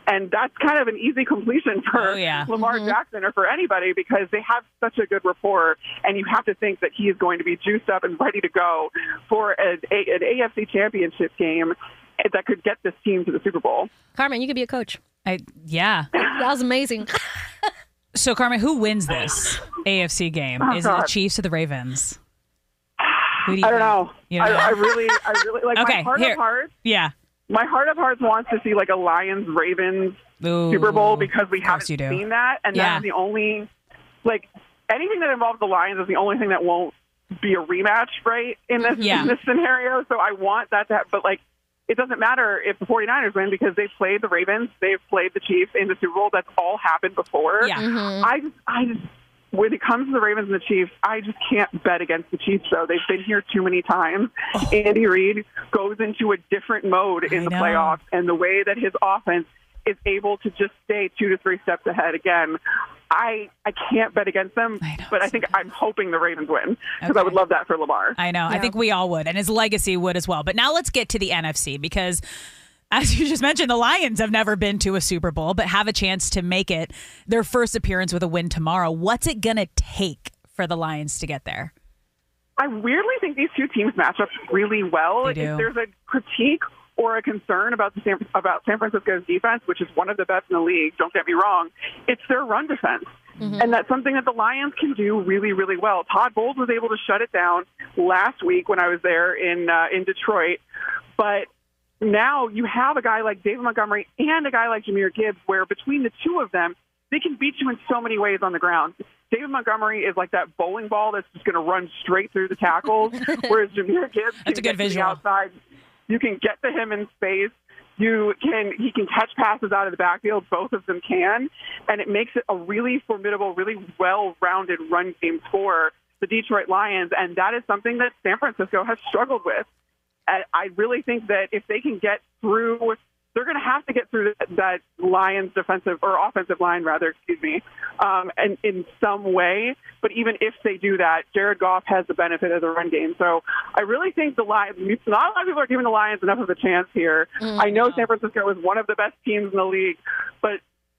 And that's kind of an easy completion for oh, yeah. Lamar mm-hmm. Jackson or for anybody because they have such a good rapport, and you have to think that he is going to be juiced up and ready to go for an, an A F C championship game that could get this team to the Super Bowl. Carmen, you could be a coach. I yeah. That was amazing. So, Carmen, who wins this A F C game? Oh, Is God. it the Chiefs or the Ravens? Who do you I don't know. You don't I, know. I really, I really, like, okay, my heart here. of hearts. Yeah. My heart of hearts wants to see, like, a Lions-Ravens Super Bowl because we haven't seen that. And yeah. that's the only, like, anything that involves the Lions is the only thing that won't be a rematch, right, in this, yeah. in this scenario. So I want that to happen. But, like, it doesn't matter if the 49ers win because they played the Ravens, they've played the Chiefs in the Super Bowl. That's all happened before. Yeah. Mm-hmm. I just, I just, when it comes to the Ravens and the Chiefs, I just can't bet against the Chiefs, though. They've been here too many times. Oh. Andy Reid goes into a different mode in I the know. playoffs, and the way that his offense is able to just stay two to three steps ahead again, I, I can't bet against them, I know, but I think so I'm hoping the Ravens win because okay. I would love that for Lamar. I know. Yeah. I think we all would, and his legacy would as well. But now let's get to the N F C because, as you just mentioned, the Lions have never been to a Super Bowl but have a chance to make it their first appearance with a win tomorrow. What's it going to take for the Lions to get there? I weirdly think these two teams match up really well. They do. If there's a critique or a concern about the San, about San Francisco's defense, which is one of the best in the league, don't get me wrong, it's their run defense. Mm-hmm. And that's something that the Lions can do really, really well. Todd Bowles was able to shut it down last week when I was there in uh, in Detroit. But now you have a guy like David Montgomery and a guy like Jahmyr Gibbs, where between the two of them, they can beat you in so many ways on the ground. David Montgomery is like that bowling ball that's just going to run straight through the tackles, whereas Jahmyr Gibbs that's can a good get visual. to the outside. You can get to him in space. You can he can catch passes out of the backfield. Both of them can, and it makes it a really formidable, really well-rounded run game for the Detroit Lions. And that is something that San Francisco has struggled with. And I really think that if they can get through, they're going to have to get through that Lions defensive or offensive line, rather, excuse me, um, and in some way. But even if they do that, Jared Goff has the benefit of the run game. So I really think the Lions, not a lot of people are giving the Lions enough of a chance here. Mm, I know no. San Francisco is one of the best teams in the league, but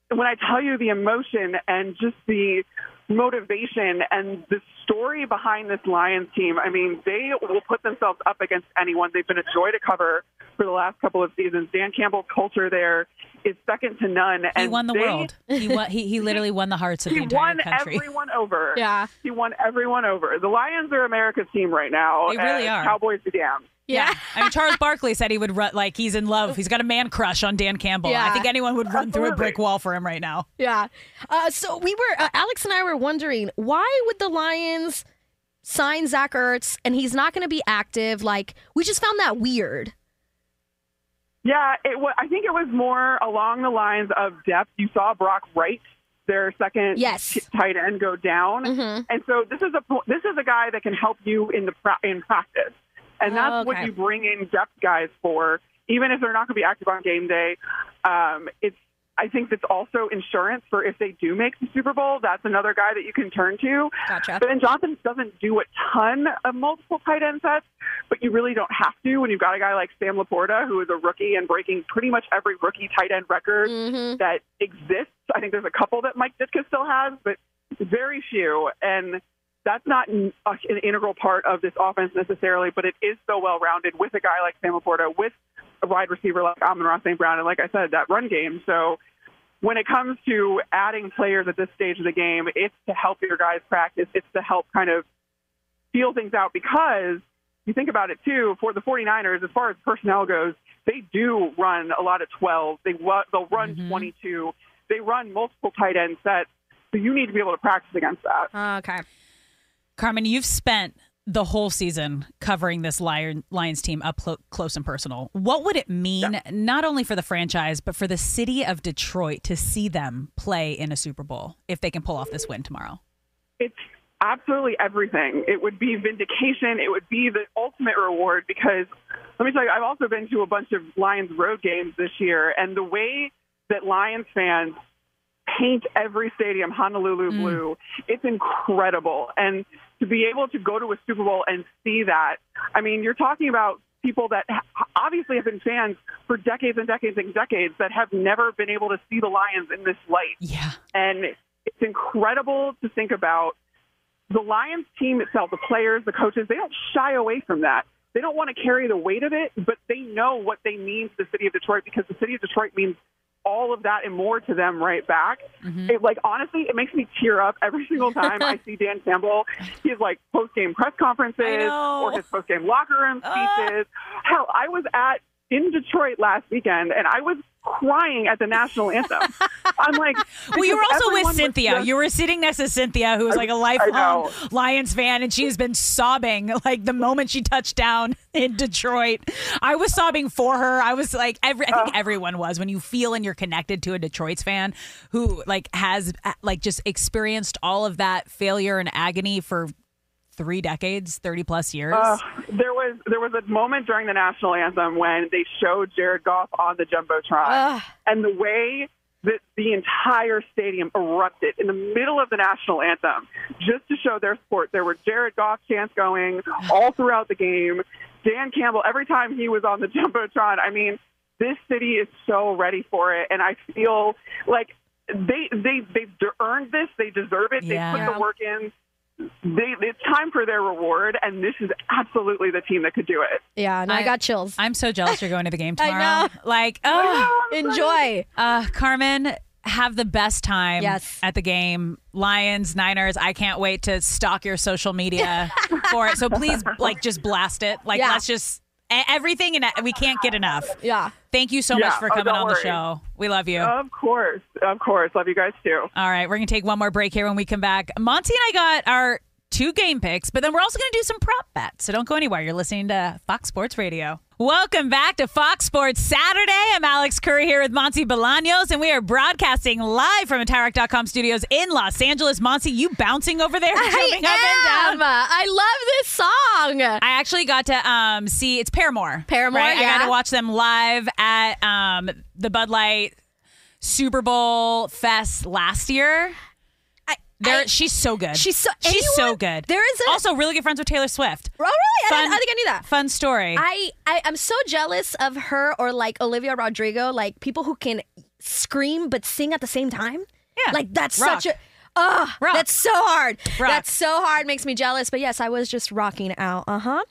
when I tell you the emotion and just the motivation and the story behind this Lions team, I mean, they will put themselves up against anyone. They've been a joy to cover for the last couple of seasons. Dan Campbell's culture there is second to none. And he won the they, world. He, won, he he literally won the hearts of the entire country. He won everyone over. Yeah. He won everyone over. The Lions are America's team right now. They really are. Cowboys be damned. Yeah. yeah. I mean, Charles Barkley said he would run, like, he's in love. He's got a man crush on Dan Campbell. Yeah. I think anyone would run Absolutely. through a brick wall for him right now. Yeah. Uh, so we were, uh, Alex and I were wondering, why would the Lions sign Zach Ertz and he's not going to be active? Like, we just found that weird. Yeah, it w- I think it was more along the lines of depth. You saw Brock Wright, their second yes. tight end, go down. Mm-hmm. And so this is a this is a guy that can help you in the pro- in practice. And that's oh, okay. what you bring in depth guys for, even if they're not going to be active on game day. Um, it's I think that's also insurance for if they do make the Super Bowl. That's another guy that you can turn to. Gotcha. But then Johnson doesn't do a ton of multiple tight end sets, but you really don't have to when you've got a guy like Sam Laporta, who is a rookie and breaking pretty much every rookie tight end record mm-hmm. that exists. I think there's a couple that Mike Ditka still has, but very few. And that's not an integral part of this offense necessarily, but it is so well-rounded with a guy like Sam Laporta, with a wide receiver like Amon-Ra Saint Brown, and like I said, that run game. So when it comes to adding players at this stage of the game, it's to help your guys practice. It's to help kind of feel things out, because you think about it, too, for the 49ers, as far as personnel goes, they do run a lot of twelve. They, they'll run mm-hmm. twenty-two. They run multiple tight end sets, so you need to be able to practice against that. Okay. Carmen, you've spent the whole season covering this Lions team up close and personal. What would it mean, yeah. not only for the franchise, but for the city of Detroit to see them play in a Super Bowl if they can pull off this win tomorrow? It's absolutely everything. It would be vindication. It would be the ultimate reward, because let me tell you, I've also been to a bunch of Lions road games this year, and the way that Lions fans paint every stadium Honolulu blue. Mm. It's incredible. And to be able to go to a Super Bowl and see that, I mean, you're talking about people that obviously have been fans for decades and decades and decades that have never been able to see the Lions in this light. Yeah. And it's incredible to think about the Lions team itself, the players, the coaches, they don't shy away from that. They don't want to carry the weight of it, but they know what they mean to the city of Detroit, because the city of Detroit means all of that and more to them right back. Mm-hmm. It, like, honestly, it makes me tear up every single time I see Dan Campbell. He has, like, post-game press conferences or his post-game locker room speeches. Uh. Hell, I was at in Detroit last weekend, and I was crying at the national anthem. I'm like... Well, you were also with Cynthia. Just, you were sitting next to Cynthia, who's, like, a lifelong Lions fan, and she has been sobbing, like, the moment she touched down in Detroit. I was sobbing for her. I was, like... every. I think uh, everyone was. When you feel and you're connected to a Detroit's fan who, like, has, like, just experienced all of that failure and agony for three decades, thirty plus years. Uh, there was there was a moment during the national anthem when they showed Jared Goff on the Jumbotron. Uh, and the way that the entire stadium erupted in the middle of the national anthem just to show their support. There were Jared Goff chants going all throughout the game. Dan Campbell, every time he was on the Jumbotron, I mean, this city is so ready for it. And I feel like they, they, they've earned this. They deserve it. Yeah. They put the work in. They, it's time for their reward, and this is absolutely the team that could do it. Yeah, and I, I got chills. I'm so jealous you're going to the game tomorrow. I know. Like, oh, I know, enjoy. Uh, Carmen, have the best time yes. at the game. Lions, Niners, I can't wait to stalk your social media for it. So please, like, just blast it. Like, yeah. let's just, everything, and we can't get enough. Yeah. Thank you so yeah. much for coming oh, on worry. the show. We love you. Of course. Of course. Love you guys, too. All right. We're going to take one more break here. When we come back, Monty and I got our two game picks, but then we're also going to do some prop bets. So don't go anywhere. You're listening to Fox Sports Radio. Welcome back to Fox Sports Saturday. I'm Alex Curry here with Monty Bolaños, and we are broadcasting live from Tire Rack dot com studios in Los Angeles. Monty, you bouncing over there? Jumping I up am. And down. I love this song. I actually got to um, see, it's Paramore. Paramore, right? yeah. I got to watch them live at um, the Bud Light Super Bowl Fest last year. There, I, she's so good. She's so anyone, she's so good. There is a, also really good friends with Taylor Swift. Oh, really? I, fun, I think I knew that. Fun story. I, I I'm so jealous of her, or like Olivia Rodrigo, like people who can scream but sing at the same time. Yeah, like that's rock. such a. Oh, rock. That's so hard. Rock. That's so hard. Makes me jealous. But yes, I was just rocking out. Uh-huh.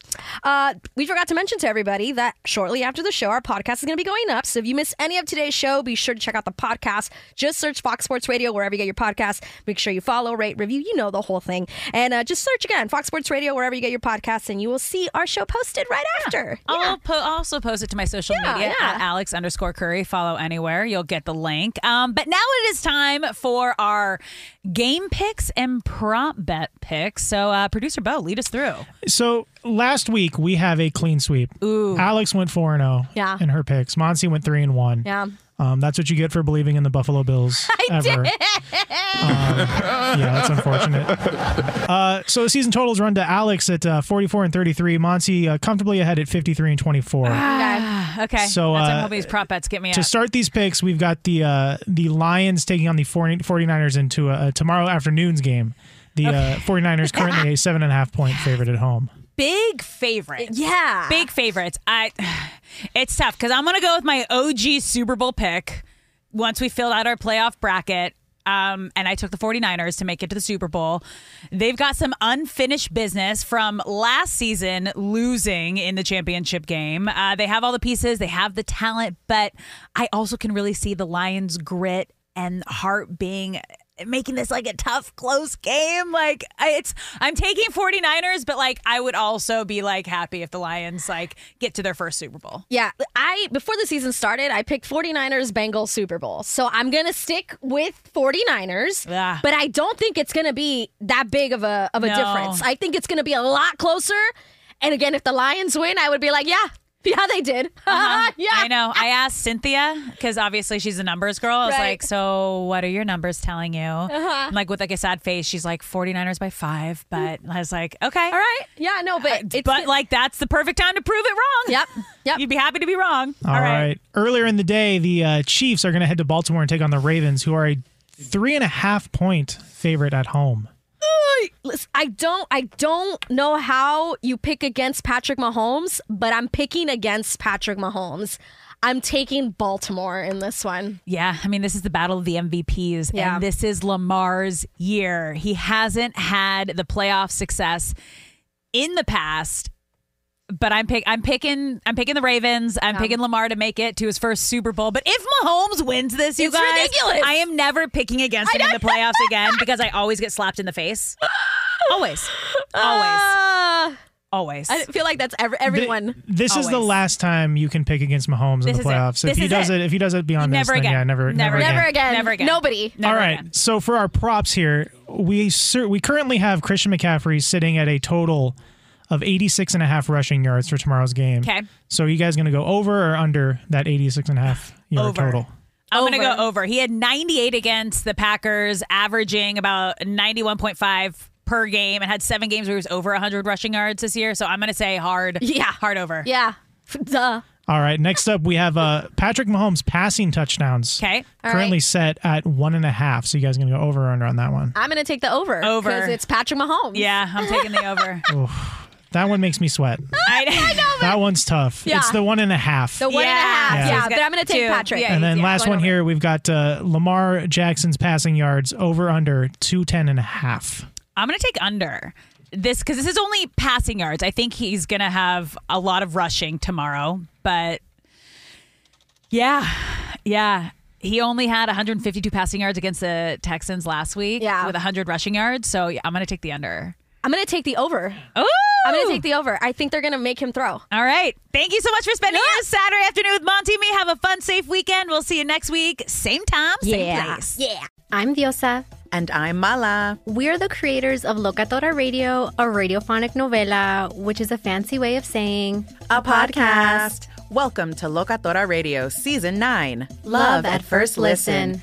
Uh, we forgot to mention to everybody that shortly after the show, our podcast is going to be going up. So if you miss any of today's show, be sure to check out the podcast. Just search Fox Sports Radio wherever you get your podcast. Make sure you follow, rate, review. You know the whole thing. And uh, just search again, Fox Sports Radio, wherever you get your podcasts, and you will see our show posted right yeah. after. Yeah. I'll po- also post it to my social yeah, media yeah. at Alex underscore Curry. Follow anywhere. You'll get the link. Um, but now it is time for our game picks and prop bet picks. So, uh, producer Bo, lead us through. So, last week we have a clean sweep. Ooh. Alex went four and oh yeah. in her picks. Monty went three and one. Yeah. Um, that's what you get for believing in the Buffalo Bills ever. I did. Um, yeah, that's unfortunate. Uh, so the season totals run to Alex at uh, forty-four and thirty-three. Monty uh, comfortably ahead at fifty-three and twenty-four. Ah, okay. So that's uh, I'm hoping these prop bets get me to up. Start these picks. We've got the uh, the Lions taking on the forty-niners into a, a tomorrow afternoon's game. The okay. uh, forty-niners currently a seven and a half point favorite at home. Big favorites. Yeah. Big favorites. I. It's tough because I'm going to go with my O G Super Bowl pick once we filled out our playoff bracket. Um, and I took the forty-niners to make it to the Super Bowl. They've got some unfinished business from last season losing in the championship game. Uh, they have all the pieces. They have the talent. But I also can really see the Lions' grit and heart being... making this like a tough, close game. Like it's, I'm taking forty-niners, but like I would also be like happy if the Lions like get to their first Super Bowl. Yeah, I before the season started, I picked forty-niners, Bengals, Super Bowl. So I'm gonna stick with forty-niners, yeah. But I don't think it's gonna be that big of a of a no. difference. I think it's gonna be a lot closer. And again, if the Lions win, I would be like, yeah. Yeah, they did. Uh-huh. Yeah. I know. I asked Cynthia, because obviously she's a numbers girl. I was right. like, so what are your numbers telling you? Uh-huh. Like with like a sad face, she's like forty-niners by five. But I was like, okay. All right. Yeah, no, but. Uh, it's but been- like that's the perfect time to prove it wrong. Yep. Yep. You'd be happy to be wrong. All, All right. right. Earlier in the day, the uh, Chiefs are going to head to Baltimore and take on the Ravens, who are a three and a half point favorite at home. Listen, I don't I don't know how you pick against Patrick Mahomes, but I'm picking against Patrick Mahomes. I'm taking Baltimore in this one. Yeah, I mean, this is the battle of the M V Ps, yeah. and this is Lamar's year. He hasn't had the playoff success in the past, but I'm pick I'm picking I'm picking the Ravens. I'm yeah. picking Lamar to make it to his first Super Bowl. But if Mahomes wins this, you it's guys, ridiculous. I am never picking against him in the playoffs again because I always get slapped in the face. Always. Always. Uh, Always. I feel like that's every, everyone. The, this Always. Is the last time you can pick against Mahomes in this the playoffs. If he does it. it, if he does it beyond never this, again. Then yeah, never, never, never, again. never again, never again, nobody. Never All right. Again. So for our props here, we sur- we currently have Christian McCaffrey sitting at a total of eighty-six and a half rushing yards for tomorrow's game. Okay. So are you guys going to go over or under that eighty-six and a half yard over. Total? I'm going to go over. He had ninety-eight against the Packers, averaging about ninety-one point five per game, and had seven games where he was over one hundred rushing yards this year. So I'm going to say hard. Yeah. Hard over. Yeah. Duh. All right. Next up, we have uh, Patrick Mahomes passing touchdowns. Okay. Currently right. set at one and a half. So you guys are going to go over or under on that one? I'm going to take the over. Over. Because it's Patrick Mahomes. Yeah. I'm taking the over. Oof. That one makes me sweat. I know, that one's tough. Yeah. It's the one and a half. The one yeah. and a half. Yeah, yeah. So but I'm going to take two. Patrick. Yeah, and then yeah. last going one over. Here, we've got uh, Lamar Jackson's passing yards over under two ten and a half. I'm going to take under this because this is only passing yards. I think he's going to have a lot of rushing tomorrow. But yeah, yeah. He only had one hundred fifty-two passing yards against the Texans last week yeah. with one hundred rushing yards. So yeah, I'm going to take the under. I'm going to take the over. Oh, I'm going to take the over. I think they're going to make him throw. All right. Thank you so much for spending yeah. your Saturday afternoon with Monty and me. Have a fun, safe weekend. We'll see you next week. Same time, same yeah. place. Yeah. I'm Diosa. And I'm Mala. We're the creators of Locatora Radio, a radiophonic novela, which is a fancy way of saying a, a podcast. podcast. Welcome to Locatora Radio Season nine. Love, love at First Listen. listen.